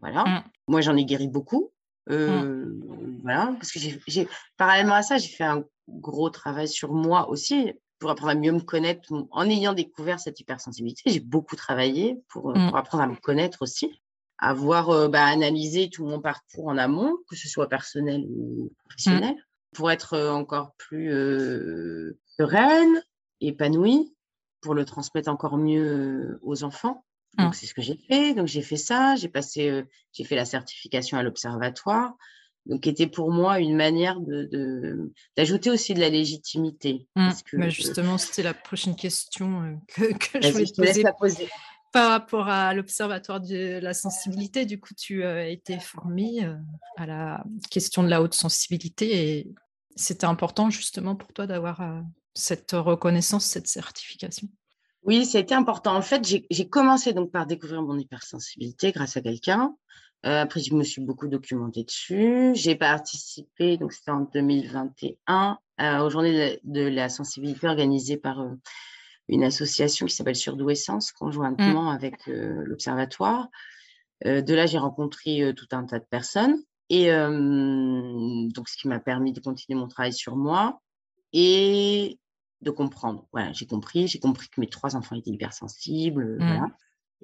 Voilà. Mm. Moi, j'en ai guéri beaucoup. Euh, mm. Voilà. Parce que j'ai, j'ai... parallèlement à ça, j'ai fait un gros travail sur moi aussi pour apprendre à mieux me connaître. En ayant découvert cette hypersensibilité, j'ai beaucoup travaillé pour, mm. pour apprendre à me connaître aussi. Avoir euh, bah, analysé tout mon parcours en amont, que ce soit personnel ou professionnel. Mm. Pour être encore plus euh, sereine, épanouie, pour le transmettre encore mieux aux enfants. Donc, mmh. c'est ce que j'ai fait. Donc, j'ai fait ça. J'ai, passé, euh, j'ai fait la certification à l'Observatoire, donc, qui était pour moi une manière de, de, d'ajouter aussi de la légitimité. Mmh. Parce que, Mais justement, euh, c'était la prochaine question euh, que, que je voulais te poser. poser. Par rapport à l'Observatoire de la sensibilité, du coup, tu as été formée à la question de la haute sensibilité et c'était important justement pour toi d'avoir cette reconnaissance, cette certification. Oui, ça a été important. En fait, j'ai, j'ai commencé donc par découvrir mon hypersensibilité grâce à quelqu'un. Euh, après, je me suis beaucoup documentée dessus. J'ai participé, donc c'était en deux mille vingt et un, euh, aux Journées de la sensibilité organisées par... Euh, une association qui s'appelle Surdouessance, conjointement mmh. avec euh, l'Observatoire. Euh, de là, j'ai rencontré euh, tout un tas de personnes, et euh, donc ce qui m'a permis de continuer mon travail sur moi et de comprendre. Voilà, j'ai compris, j'ai compris que mes trois enfants étaient hypersensibles. Mmh. Voilà.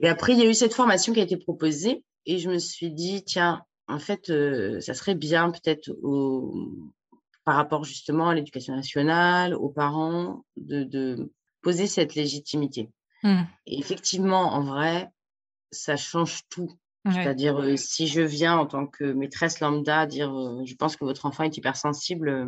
Et après, il y a eu cette formation qui a été proposée, et je me suis dit, tiens, en fait, euh, ça serait bien peut-être au... par rapport justement à l'éducation nationale, aux parents, de... de... poser cette légitimité. Mm. Et effectivement, en vrai, ça change tout. Ouais. C'est-à-dire, euh, si je viens en tant que maîtresse lambda dire euh, « je pense que votre enfant est hypersensible euh, »,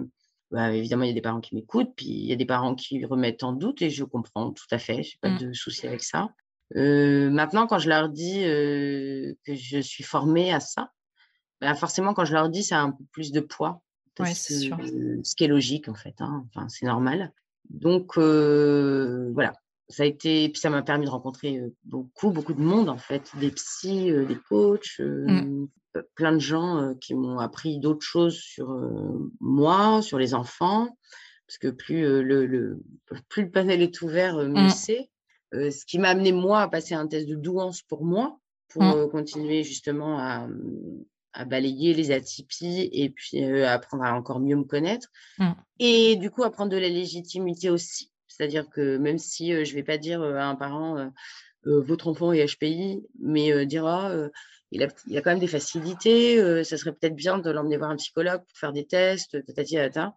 bah, évidemment, il y a des parents qui m'écoutent, puis il y a des parents qui remettent en doute et je comprends tout à fait, je n'ai pas mmh. de souci avec ça. Euh, maintenant, quand je leur dis euh, que je suis formée à ça, bah, forcément, quand je leur dis, ça a un peu plus de poids. Ouais, c'est sûr. Euh, ce qui est logique, en fait, hein. Enfin, c'est normal. Donc, euh, voilà. Ça a été, puis ça m'a permis de rencontrer beaucoup, beaucoup de monde, en fait, des psys, euh, des coachs, euh, mm. plein de gens euh, qui m'ont appris d'autres choses sur euh, moi, sur les enfants, parce que plus, euh, le, le, plus le panel est ouvert, euh, mieux mm. c'est. Euh, ce qui m'a amené, moi, à passer un test de douance pour moi, pour mm. euh, continuer justement à... à balayer les atypies et puis euh, apprendre à encore mieux me connaître. Mm. Et du coup, apprendre de la légitimité aussi. C'est-à-dire que même si euh, je ne vais pas dire euh, à un parent euh, euh, « votre enfant est H P I », mais euh, dire ah, euh, « il a, il a quand même des facilités, euh, ça serait peut-être bien de l'emmener voir un psychologue pour faire des tests, tatati, tata ».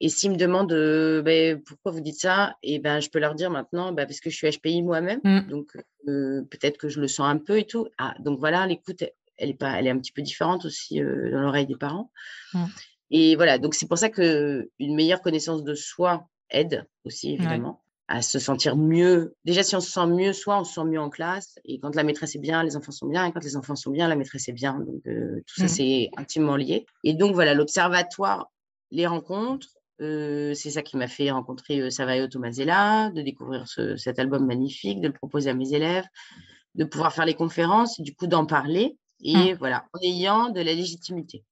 Et s'ils me demandent euh, bah, pourquoi vous dites ça, et ben, je peux leur dire maintenant bah, parce que je suis H P I moi-même, mm. donc euh, peut-être que je le sens un peu et tout. Ah, donc voilà, l'écoute... Elle est, pas, elle est un petit peu différente aussi euh, dans l'oreille des parents. Mmh. Et voilà, donc c'est pour ça qu'une meilleure connaissance de soi aide aussi, évidemment, ouais. à se sentir mieux. Déjà, si on se sent mieux soi, on se sent mieux en classe. Et quand la maîtresse est bien, les enfants sont bien. Et quand les enfants sont bien, la maîtresse est bien. Donc, euh, tout mmh. ça, c'est intimement lié. Et donc, voilà, l'observatoire, les rencontres, euh, c'est ça qui m'a fait rencontrer euh, Saverio Tomasella, de découvrir ce, cet album magnifique, de le proposer à mes élèves, de pouvoir faire les conférences, du coup, d'en parler. Et mmh. voilà, en ayant de la légitimité.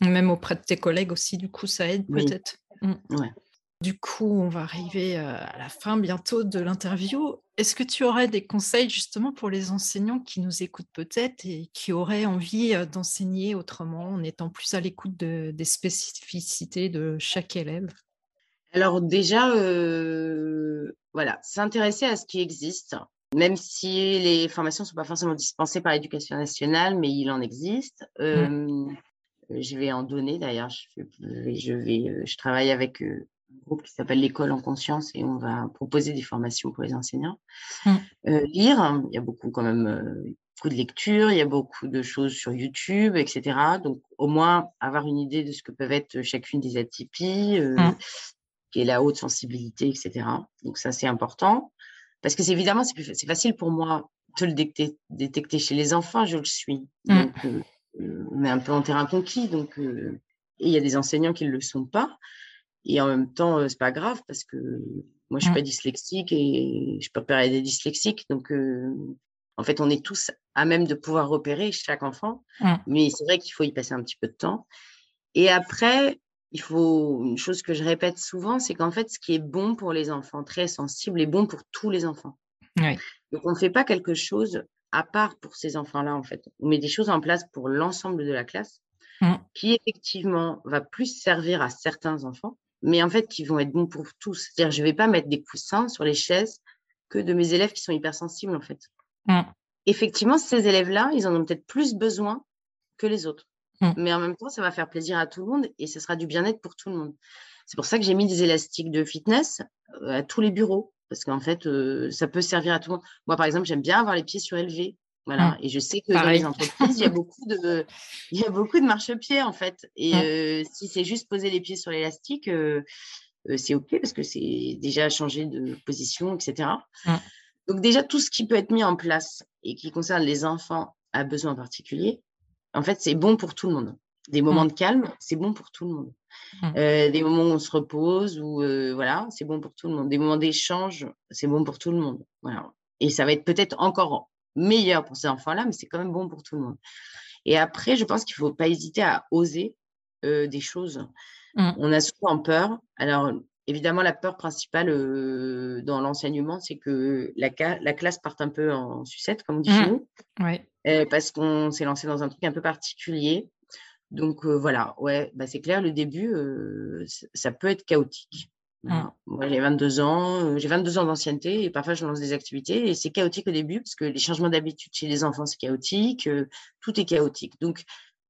Même auprès de tes collègues aussi, du coup, ça aide oui. peut-être. Mmh. Ouais. Du coup, on va arriver à la fin bientôt de l'interview. Est-ce que tu aurais des conseils justement pour les enseignants qui nous écoutent peut-être et qui auraient envie d'enseigner autrement, en étant plus à l'écoute de, des spécificités de chaque élève ? Alors déjà, euh, voilà, s'intéresser à ce qui existe. Même si les formations ne sont pas forcément dispensées par l'Éducation nationale, mais il en existe. Euh, mmh. Je vais en donner d'ailleurs. Je, vais, je, vais, je travaille avec un groupe qui s'appelle l'école en conscience et on va proposer des formations pour les enseignants. Mmh. Euh, lire, hein, il y a beaucoup quand même euh, beaucoup de lectures, il y a beaucoup de choses sur YouTube, et cetera. Donc au moins avoir une idée de ce que peuvent être chacune des atypies, euh, mmh. et la haute sensibilité, et cetera. Donc ça c'est important. Parce que c'est évidemment, c'est, plus, c'est facile pour moi de le dé- détecter chez les enfants, je le suis. Donc, mm. euh, on est un peu en terrain conquis. Donc, euh, et il y a des enseignants qui ne le sont pas. Et en même temps, euh, ce n'est pas grave parce que moi, je ne suis mm. pas dyslexique et je peux repérer des dyslexiques. Donc, euh, en fait, on est tous à même de pouvoir repérer chaque enfant. Mm. Mais c'est vrai qu'il faut y passer un petit peu de temps. Et après... Il faut, une chose que je répète souvent, c'est qu'en fait, ce qui est bon pour les enfants très sensibles est bon pour tous les enfants. Oui. Donc, on ne fait pas quelque chose à part pour ces enfants-là, en fait. On met des choses en place pour l'ensemble de la classe mmh. qui, effectivement, va plus servir à certains enfants, mais en fait, qui vont être bons pour tous. C'est-à-dire, je ne vais pas mettre des coussins sur les chaises que de mes élèves qui sont hypersensibles, en fait. Mmh. Effectivement, ces élèves-là, ils en ont peut-être plus besoin que les autres. Mmh. Mais en même temps, ça va faire plaisir à tout le monde et ça sera du bien-être pour tout le monde. C'est pour ça que j'ai mis des élastiques de fitness à tous les bureaux parce qu'en fait, euh, ça peut servir à tout le monde. Moi, par exemple, j'aime bien avoir les pieds surélevés. Voilà. Mmh. Et je sais que Pareil. dans les entreprises, il y a beaucoup de, il y a beaucoup de marche-pieds en fait. Et mmh. euh, si c'est juste poser les pieds sur l'élastique, euh, euh, c'est OK parce que c'est déjà changer de position, et cetera. Mmh. Donc déjà, tout ce qui peut être mis en place et qui concerne les enfants à besoins particuliers, en fait, c'est bon pour tout le monde. Des moments mmh. de calme, c'est bon pour tout le monde. Mmh. Euh, des moments où on se repose, où, euh, voilà, c'est bon pour tout le monde. Des moments d'échange, c'est bon pour tout le monde. Voilà. Et ça va être peut-être encore meilleur pour ces enfants-là, mais c'est quand même bon pour tout le monde. Et après, je pense qu'il ne faut pas hésiter à oser euh, des choses. Mmh. On a souvent peur. Alors, évidemment, la peur principale euh, dans l'enseignement, c'est que la, ca- la classe parte un peu en sucette, comme on dit mmh. chez nous. Oui. Euh, parce qu'on s'est lancé dans un truc un peu particulier. Donc, euh, voilà, ouais, bah, c'est clair, le début, euh, c- ça peut être chaotique. Voilà. Mmh. Moi, j'ai vingt-deux ans, euh, j'ai vingt-deux ans d'ancienneté et parfois, je lance des activités et c'est chaotique au début parce que les changements d'habitude chez les enfants, c'est chaotique, euh, tout est chaotique. Donc,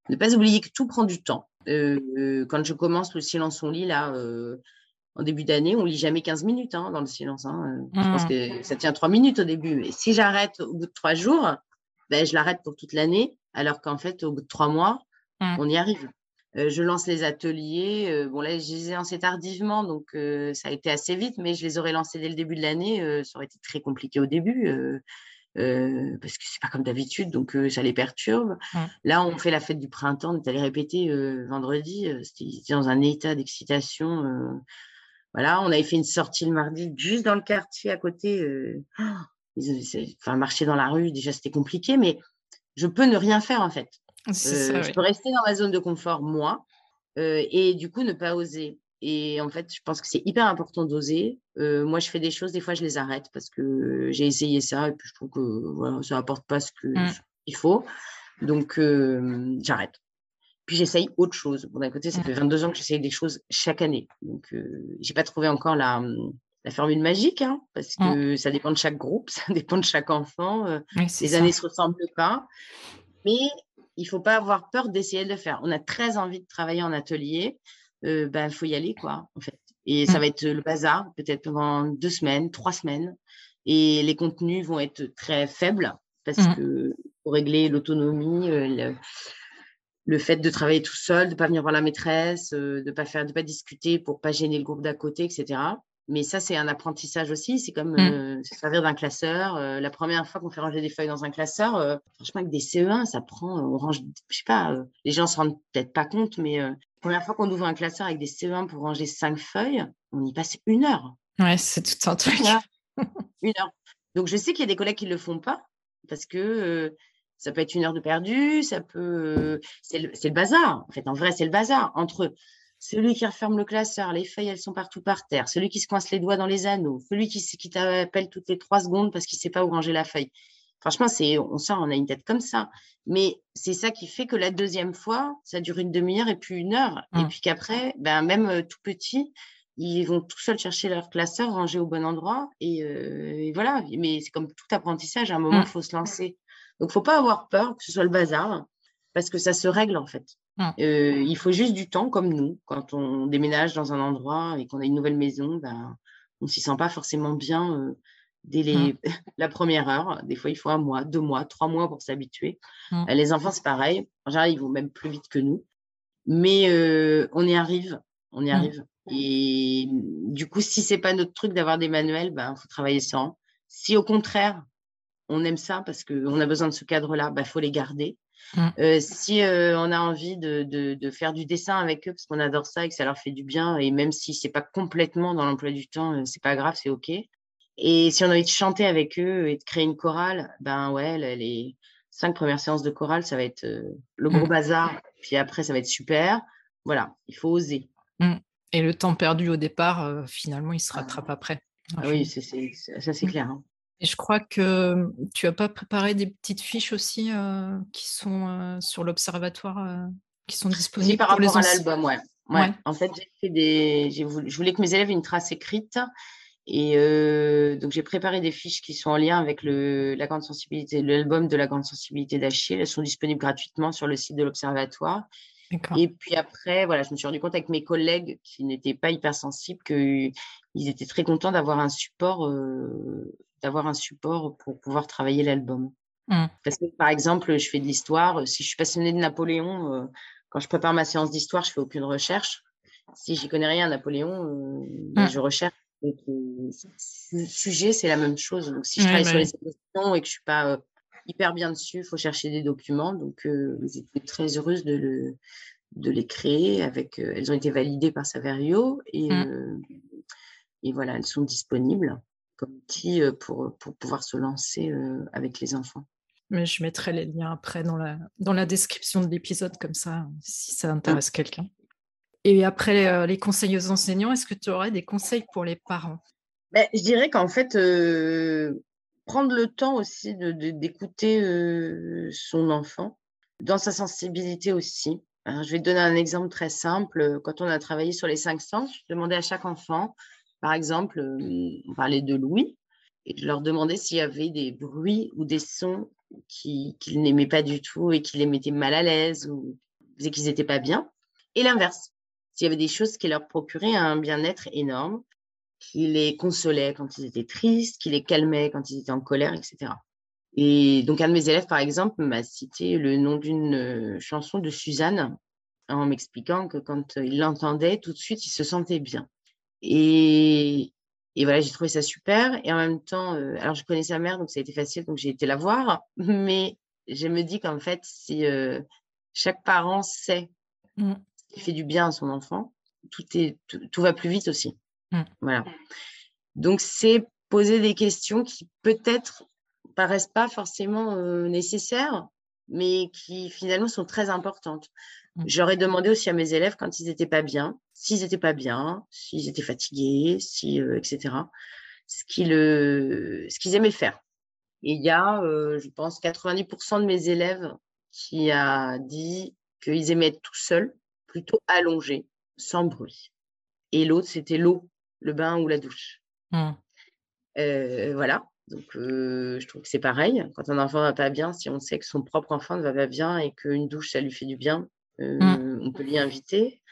ne pas oublier que tout prend du temps. Euh, euh, quand je commence le silence on lit, là, euh, en début d'année, on ne lit jamais quinze minutes hein, dans le silence. Hein. Mmh. Je pense que ça tient trois minutes au début. Et si j'arrête au bout de trois jours... ben, je l'arrête pour toute l'année, alors qu'en fait, au bout de trois mois, mmh. on y arrive. Euh, je lance les ateliers. Euh, bon, là, je les ai lancés tardivement, donc euh, ça a été assez vite, mais je les aurais lancés dès le début de l'année. Euh, ça aurait été très compliqué au début, euh, euh, parce que c'est pas comme d'habitude, donc euh, ça les perturbe. Mmh. Là, on fait la fête du printemps, on est allé répéter euh, vendredi. Euh, c'était dans un état d'excitation. Euh, voilà, on avait fait une sortie le mardi, juste dans le quartier à côté. Euh, enfin, marcher dans la rue, déjà, c'était compliqué, mais je peux ne rien faire, en fait. Euh, ça, je oui. peux rester dans ma zone de confort, moi, euh, et du coup, ne pas oser. Et en fait, je pense que c'est hyper important d'oser. Euh, moi, je fais des choses, des fois, je les arrête parce que j'ai essayé ça et puis je trouve que voilà, ça n'apporte pas ce qu'il mm. faut. Donc, euh, j'arrête. Puis, j'essaye autre chose. Bon, d'un côté, ça mm. fait vingt-deux ans que j'essaye des choses chaque année. Donc, euh, je n'ai pas trouvé encore la... la formule magique, hein, parce que mmh. ça dépend de chaque groupe, ça dépend de chaque enfant. Euh, oui, les ça. années ne se ressemblent pas. Mais il ne faut pas avoir peur d'essayer de le faire. On a très envie de travailler en atelier. Euh, ben, faut y aller, quoi, en fait. Et mmh. ça va être le bazar, peut-être pendant deux semaines, trois semaines. Et les contenus vont être très faibles parce mmh. que pour régler l'autonomie, euh, le... le fait de travailler tout seul, de ne pas venir voir la maîtresse, euh, de ne pas faire, de pas discuter pour ne pas gêner le groupe d'à côté, et cetera. Mais ça, c'est un apprentissage aussi. C'est comme euh, se servir d'un classeur. Euh, la première fois qu'on fait ranger des feuilles dans un classeur, euh, franchement, avec des C E un, ça prend, euh, on range, je sais pas, euh, les gens se rendent peut-être pas compte, mais euh, la première fois qu'on ouvre un classeur avec des C E un pour ranger cinq feuilles, on y passe une heure. Ouais, c'est tout un truc. Une heure. Une heure. Donc, je sais qu'il y a des collègues qui ne le font pas parce que euh, ça peut être une heure de perdu, ça peut… C'est le, c'est le bazar. En fait, en vrai, c'est le bazar entre… Celui qui referme le classeur, les feuilles, elles sont partout par terre. Celui qui se coince les doigts dans les anneaux. Celui qui, qui t'appelle toutes les trois secondes parce qu'il ne sait pas où ranger la feuille. Franchement, c'est, on sort, on a une tête comme ça. Mais c'est ça qui fait que la deuxième fois, ça dure une demi-heure et puis une heure. Mmh. Et puis qu'après, ben, même euh, tout petit, ils vont tout seuls chercher leur classeur, ranger au bon endroit. Et, euh, et voilà. Mais c'est comme tout apprentissage. À un moment, il mmh. faut se lancer. Donc, il ne faut pas avoir peur que ce soit le bazar parce que ça se règle, en fait. Hum. Euh, il faut juste du temps, comme nous. Quand on déménage dans un endroit et qu'on a une nouvelle maison, ben, on ne s'y sent pas forcément bien euh, dès les... hum. la première heure. Des fois, il faut un mois, deux mois, trois mois pour s'habituer. Hum. Euh, les enfants, c'est pareil. En général, ils vont même plus vite que nous. Mais euh, on y arrive. On y arrive. Hum. Et du coup, si ce n'est pas notre truc d'avoir des manuels, ben, il faut travailler sans. Si au contraire, on aime ça parce qu'on a besoin de ce cadre-là, ben, il faut les garder. Mmh. Euh, si euh, on a envie de, de, de faire du dessin avec eux parce qu'on adore ça et que ça leur fait du bien, et même si c'est pas complètement dans l'emploi du temps, euh, c'est pas grave, c'est ok. Et si on a envie de chanter avec eux et de créer une chorale, ben ouais, les cinq premières séances de chorale, ça va être euh, le gros mmh. bazar, puis après ça va être super. Voilà, il faut oser. Mmh. Et le temps perdu au départ, euh, finalement, il se rattrape ah. après. Ah oui, c'est, c'est, c'est, ça c'est mmh. clair, hein. Et je crois que tu n'as pas préparé des petites fiches aussi euh, qui sont euh, sur l'observatoire, euh, qui sont disponibles oui, par pour rapport les à l'album, ouais. Ouais. ouais. En fait, j'ai fait des... j'ai voulu... je voulais que mes élèves aient une trace écrite. Et euh, donc, j'ai préparé des fiches qui sont en lien avec le... la grande sensibilité... l'album de la grande sensibilité d'Achille. Elles sont disponibles gratuitement sur le site de l'observatoire. D'accord. Et puis après, voilà, je me suis rendu compte avec mes collègues qui n'étaient pas hypersensibles qu'ils étaient très contents d'avoir un support... Euh... d'avoir un support pour pouvoir travailler l'album. Mmh. Parce que, par exemple, je fais de l'histoire. Si je suis passionnée de Napoléon, euh, quand je prépare ma séance d'histoire, je ne fais aucune recherche. Si je n'y connais rien à Napoléon, euh, mmh. ben, je recherche. Donc, euh, le sujet, c'est la même chose. Donc, si je travaille mmh. sur les émotions et que je ne suis pas euh, hyper bien dessus, il faut chercher des documents. Donc, euh, j'étais très heureuse de, le, de les créer. Avec, euh, elles ont été validées par Saverio et, mmh. euh, et voilà, elles sont disponibles comme outil pour, pour pouvoir se lancer euh, avec les enfants. Mais je mettrai les liens après dans la, dans la description de l'épisode, comme ça, si ça intéresse mmh. quelqu'un. Et après, euh, les conseils aux enseignants, est-ce que tu aurais des conseils pour les parents ? Ben, je dirais qu'en fait, euh, prendre le temps aussi de, de, d'écouter euh, son enfant, dans sa sensibilité aussi. Alors, je vais te donner un exemple très simple. Quand on a travaillé sur les cinq sens, je demandais à chaque enfant... Par exemple, on parlait de l'ouïe et je leur demandais s'il y avait des bruits ou des sons qu'ils qui n'aimaient pas du tout et qui les mettaient mal à l'aise ou qu'ils n'étaient pas bien. Et l'inverse, s'il y avait des choses qui leur procuraient un bien-être énorme, qui les consolaient quand ils étaient tristes, qui les calmaient quand ils étaient en colère, et cetera. Et donc, un de mes élèves, par exemple, m'a cité le nom d'une chanson de Suzanne en m'expliquant que quand il l'entendait, tout de suite, il se sentait bien. Et, et voilà, j'ai trouvé ça super. Et en même temps, euh, alors je connais sa mère, donc ça a été facile, donc j'ai été la voir. Mais je me dis qu'en fait, si euh, chaque parent sait mm. ce qui fait du bien à son enfant, tout, est, tout, tout va plus vite aussi. Mm. Voilà. Donc, c'est poser des questions qui peut-être paraissent pas forcément euh, nécessaires, mais qui finalement sont très importantes. Mmh. J'aurais demandé aussi à mes élèves quand ils n'étaient pas bien, s'ils n'étaient pas bien, s'ils étaient fatigués, si, euh, et cetera, ce qu'ils, euh, ce qu'ils aimaient faire. Et il y a, euh, je pense, quatre-vingt-dix pour cent de mes élèves qui a dit qu'ils aimaient être tout seuls, plutôt allongés, sans bruit. Et l'autre, c'était l'eau, le bain ou la douche. Mmh. Euh, voilà. Donc, euh, je trouve que c'est pareil. Quand un enfant ne va pas bien, si on sait que son propre enfant ne va pas bien et qu'une douche, ça lui fait du bien, euh, mmh. on peut l'y inviter.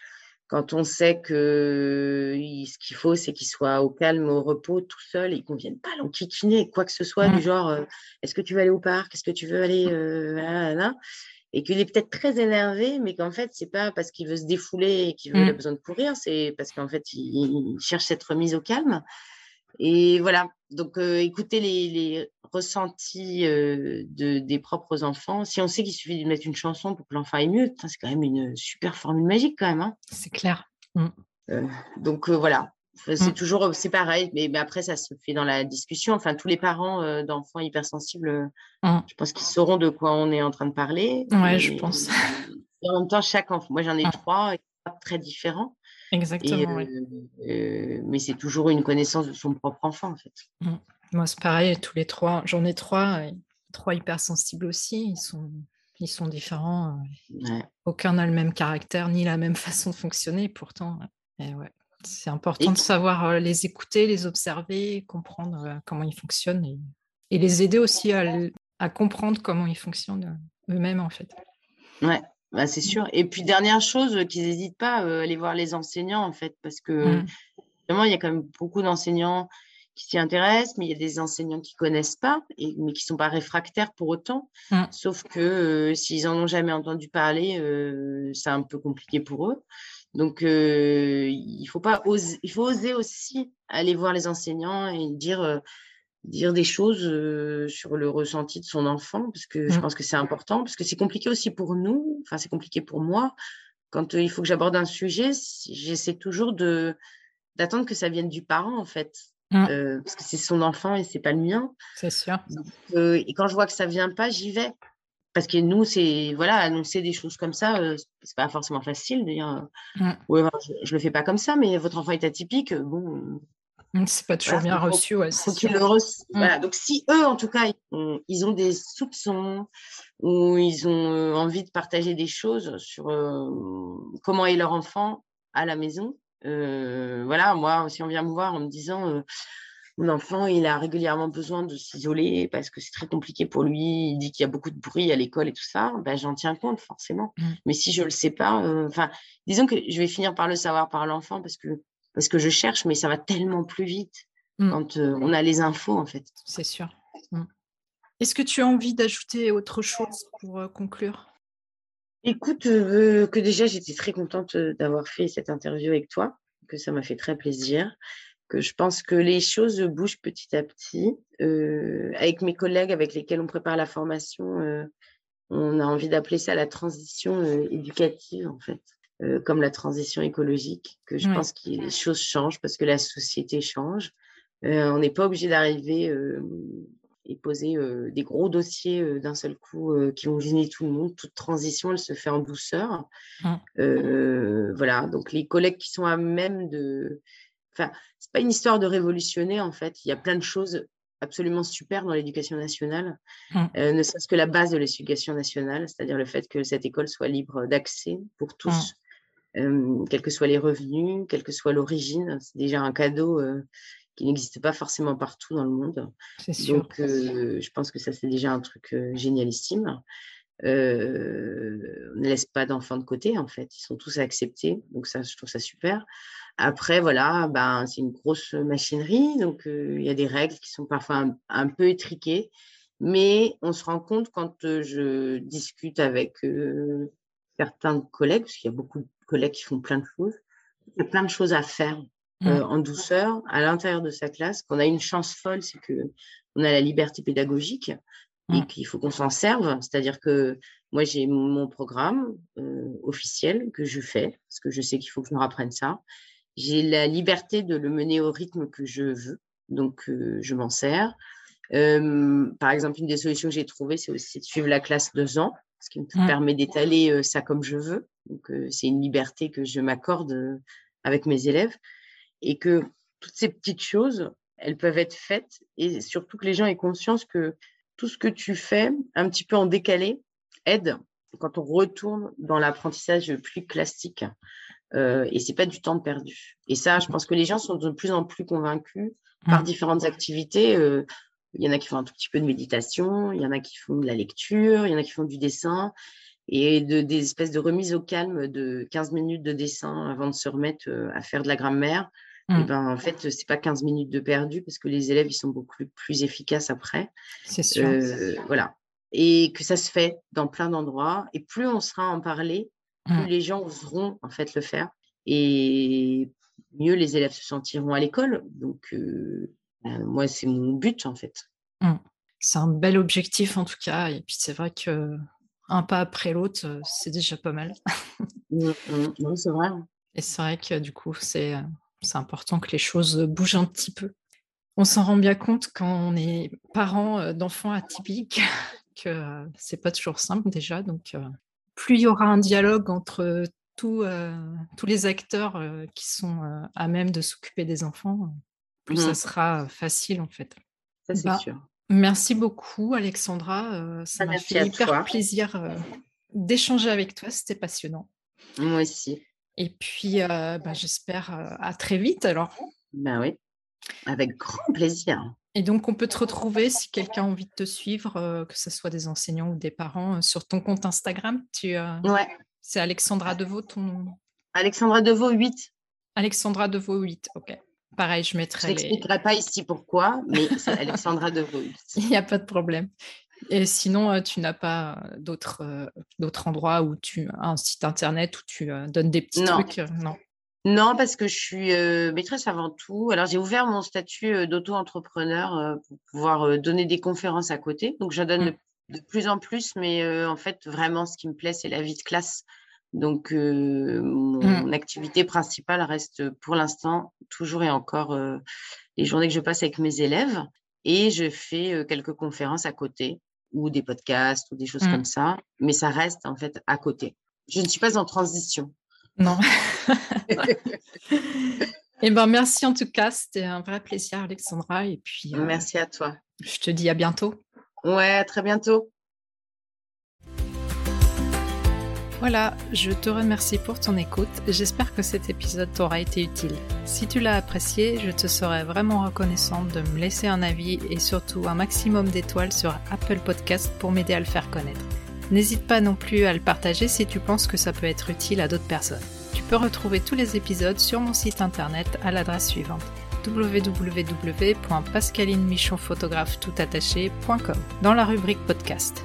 Quand on sait que il, ce qu'il faut, c'est qu'il soit au calme, au repos, tout seul, et qu'on ne vienne pas l'enquiquiner, quoi que ce soit, mmh. du genre euh, « Est-ce que tu veux aller au parc ? Est-ce que tu veux aller… Euh, » là, là, là. Et qu'il est peut-être très énervé, mais qu'en fait, ce n'est pas parce qu'il veut se défouler et qu'il veut, mmh. a besoin de courir, c'est parce qu'en fait, il, il cherche cette remise au calme. Et voilà, donc euh, écouter les, les ressentis euh, de, des propres enfants. Si on sait qu'il suffit de mettre une chanson pour que l'enfant aille mieux, putain, c'est quand même une super formule magique quand même. Hein. C'est clair. Mm. Euh, donc euh, voilà, c'est mm. toujours, c'est pareil, mais, mais après ça se fait dans la discussion. Enfin, tous les parents euh, d'enfants hypersensibles, mm. je pense qu'ils sauront de quoi on est en train de parler. Ouais, et, je pense. Et en même temps, chaque enfant, moi j'en ai mm. trois, très différents. Exactement. Et, euh, oui. euh, mais c'est toujours une connaissance de son propre enfant, en fait. Mmh. Moi, c'est pareil, tous les trois. J'en ai trois, euh, trois hypersensibles aussi. Ils sont, ils sont différents. Euh, ouais. Aucun n'a le même caractère, ni la même façon de fonctionner. Pourtant, euh, et ouais, c'est important et... de savoir euh, les écouter, les observer, comprendre euh, comment ils fonctionnent et, et les aider aussi à, à comprendre comment ils fonctionnent eux-mêmes, en fait. Ouais. Ben, c'est sûr. Et puis, dernière chose, euh, qu'ils n'hésitent pas à euh, aller voir les enseignants, en fait, parce que, mmh. vraiment, il y a quand même beaucoup d'enseignants qui s'y intéressent, mais il y a des enseignants qui ne connaissent pas, et, mais qui ne sont pas réfractaires pour autant. Mmh. Sauf que euh, s'ils n'en ont jamais entendu parler, euh, c'est un peu compliqué pour eux. Donc, euh, il faut pas oser, il faut oser aussi aller voir les enseignants et dire... Euh, dire des choses euh, sur le ressenti de son enfant, parce que mmh. je pense que c'est important, parce que c'est compliqué aussi pour nous, enfin c'est compliqué pour moi, quand euh, il faut que j'aborde un sujet, j'essaie toujours de, d'attendre que ça vienne du parent, en fait, mmh. euh, parce que c'est son enfant et c'est pas le mien. C'est sûr. Donc, euh, et quand je vois que ça vient pas, j'y vais. Parce que nous, c'est, voilà, annoncer des choses comme ça, euh, c'est pas forcément facile de dire, euh, mmh. ouais, je, je le fais pas comme ça, mais votre enfant est atypique, bon... C'est pas toujours voilà, bien donc, reçu. Ouais, c'est sûr. Le reçu. Mm. Voilà. Donc, si eux, en tout cas, ils ont des soupçons ou ils ont envie de partager des choses sur euh, comment est leur enfant à la maison, euh, voilà, moi, si on vient me voir en me disant euh, mon enfant, il a régulièrement besoin de s'isoler parce que c'est très compliqué pour lui, il dit qu'il y a beaucoup de bruit à l'école et tout ça, ben, j'en tiens compte forcément. Mm. Mais si je le sais pas, euh, disons que je vais finir par le savoir par l'enfant parce que Parce que je cherche, mais ça va tellement plus vite mm. quand euh, on a les infos, en fait. C'est sûr. Mm. Est-ce que tu as envie d'ajouter autre chose pour euh, conclure ? Écoute, euh, que déjà, j'étais très contente d'avoir fait cette interview avec toi, que ça m'a fait très plaisir, que je pense que les choses bougent petit à petit. Euh, avec mes collègues avec lesquels on prépare la formation, euh, on a envie d'appeler ça la transition euh, éducative, en fait. Euh, comme la transition écologique, que je ouais. pense que les choses changent parce que la société change. Euh, on n'est pas obligé d'arriver euh, et poser euh, des gros dossiers euh, d'un seul coup euh, qui vont gêner tout le monde. Toute transition, elle se fait en douceur. Ouais. Euh, voilà, donc les collègues qui sont à même de... Enfin, c'est pas une histoire de révolutionner, en fait. Il y a plein de choses absolument super dans l'éducation nationale, mm. euh, ne serait-ce que la base de l'éducation nationale, c'est-à-dire le fait que cette école soit libre d'accès pour tous, mm. euh, quels que soient les revenus, quelle que soit l'origine. C'est déjà un cadeau euh, qui n'existe pas forcément partout dans le monde. C'est sûr. Donc, euh, je pense que ça, c'est déjà un truc euh, génialissime. Euh, on ne laisse pas d'enfants de côté, en fait. Ils sont tous acceptés. Donc, ça, je trouve ça super. Après, voilà, ben, c'est une grosse machinerie. Donc, il euh, y a des règles qui sont parfois un, un peu étriquées. Mais on se rend compte quand je discute avec euh, certains collègues, parce qu'il y a beaucoup de collègues qui font plein de choses, il y a plein de choses à faire euh, mmh. en douceur à l'intérieur de sa classe, qu'on a une chance folle, c'est qu'on a la liberté pédagogique mmh. et qu'il faut qu'on s'en serve. C'est-à-dire que moi, j'ai mon programme euh, officiel que je fais, parce que je sais qu'il faut que je me rapprenne ça. J'ai la liberté de le mener au rythme que je veux, donc euh, je m'en sers. Euh, par exemple, une des solutions que j'ai trouvées, c'est aussi de suivre la classe deux ans, ce qui me mmh. permet d'étaler euh, ça comme je veux. Donc, euh, c'est une liberté que je m'accorde euh, avec mes élèves, et que toutes ces petites choses, elles peuvent être faites, et surtout que les gens aient conscience que tout ce que tu fais, un petit peu en décalé, aide quand on retourne dans l'apprentissage plus classique. Euh, et ce n'est pas du temps perdu. Et ça, je pense que les gens sont de plus en plus convaincus mmh. par différentes activités. Euh, Il y en a qui font un tout petit peu de méditation, il y en a qui font de la lecture, il y en a qui font du dessin, et de, des espèces de remises au calme de quinze minutes de dessin avant de se remettre à faire de la grammaire. Mmh. Et ben, en fait, ce n'est pas quinze minutes de perdu, parce que les élèves ils sont beaucoup plus, plus efficaces après. C'est sûr, euh, c'est sûr. Voilà. Et que ça se fait dans plein d'endroits. Et plus on sera à en parler, plus mmh. les gens oseront en fait, le faire. Et mieux les élèves se sentiront à l'école. Donc... Euh, moi, c'est mon but, en fait. Mmh. C'est un bel objectif, en tout cas. Et puis, c'est vrai qu'un pas après l'autre, c'est déjà pas mal. mmh, mmh, c'est vrai. Et c'est vrai que, du coup, c'est, c'est important que les choses bougent un petit peu. On s'en rend bien compte quand on est parent d'enfants atypiques que c'est pas toujours simple, déjà. Donc, plus il y aura un dialogue entre tout, euh, tous les acteurs euh, qui sont euh, à même de s'occuper des enfants... plus mmh. ça sera facile en fait. Ça, c'est bah, sûr. Merci beaucoup Alexandra, euh, ça ah, m'a fait hyper toi. plaisir euh, d'échanger avec toi, c'était passionnant. Moi aussi. Et puis euh, bah, j'espère euh, à très vite alors. Ben oui, avec grand plaisir. Et donc on peut te retrouver si quelqu'un a envie de te suivre, euh, que ce soit des enseignants ou des parents, euh, sur ton compte Instagram. Tu, euh, ouais. C'est Alexandra Devaux ton... Alexandra Devaux huit. Alexandra Devaux huit, ok. Pareil, je mettrai. Je ne t'expliquerai les... pas ici pourquoi, mais c'est Alexandra Devaux. Il n'y a pas de problème. Et sinon, tu n'as pas d'autres, d'autres endroits où tu as un site internet où tu donnes des petits non. trucs non. non, parce que je suis maîtresse avant tout. Alors, j'ai ouvert mon statut d'auto-entrepreneur pour pouvoir donner des conférences à côté. Donc, j'en donne mmh. de plus en plus, mais en fait, vraiment, ce qui me plaît, c'est la vie de classe. Donc, euh, mon mmh. activité principale reste pour l'instant toujours et encore euh, les journées que je passe avec mes élèves. Et je fais euh, quelques conférences à côté ou des podcasts ou des choses mmh. comme ça. Mais ça reste en fait à côté. Je ne suis pas en transition. Non. Eh ben, merci en tout cas. C'était un vrai plaisir, Alexandra. Et puis, euh, merci à toi. Je te dis à bientôt. Ouais, à très bientôt. Voilà, je te remercie pour ton écoute, j'espère que cet épisode t'aura été utile. Si tu l'as apprécié, je te serais vraiment reconnaissante de me laisser un avis et surtout un maximum d'étoiles sur Apple Podcast pour m'aider à le faire connaître. N'hésite pas non plus à le partager si tu penses que ça peut être utile à d'autres personnes. Tu peux retrouver tous les épisodes sur mon site internet à l'adresse suivante w w w point pascaline michon photographe tout attaché point com dans la rubrique podcast.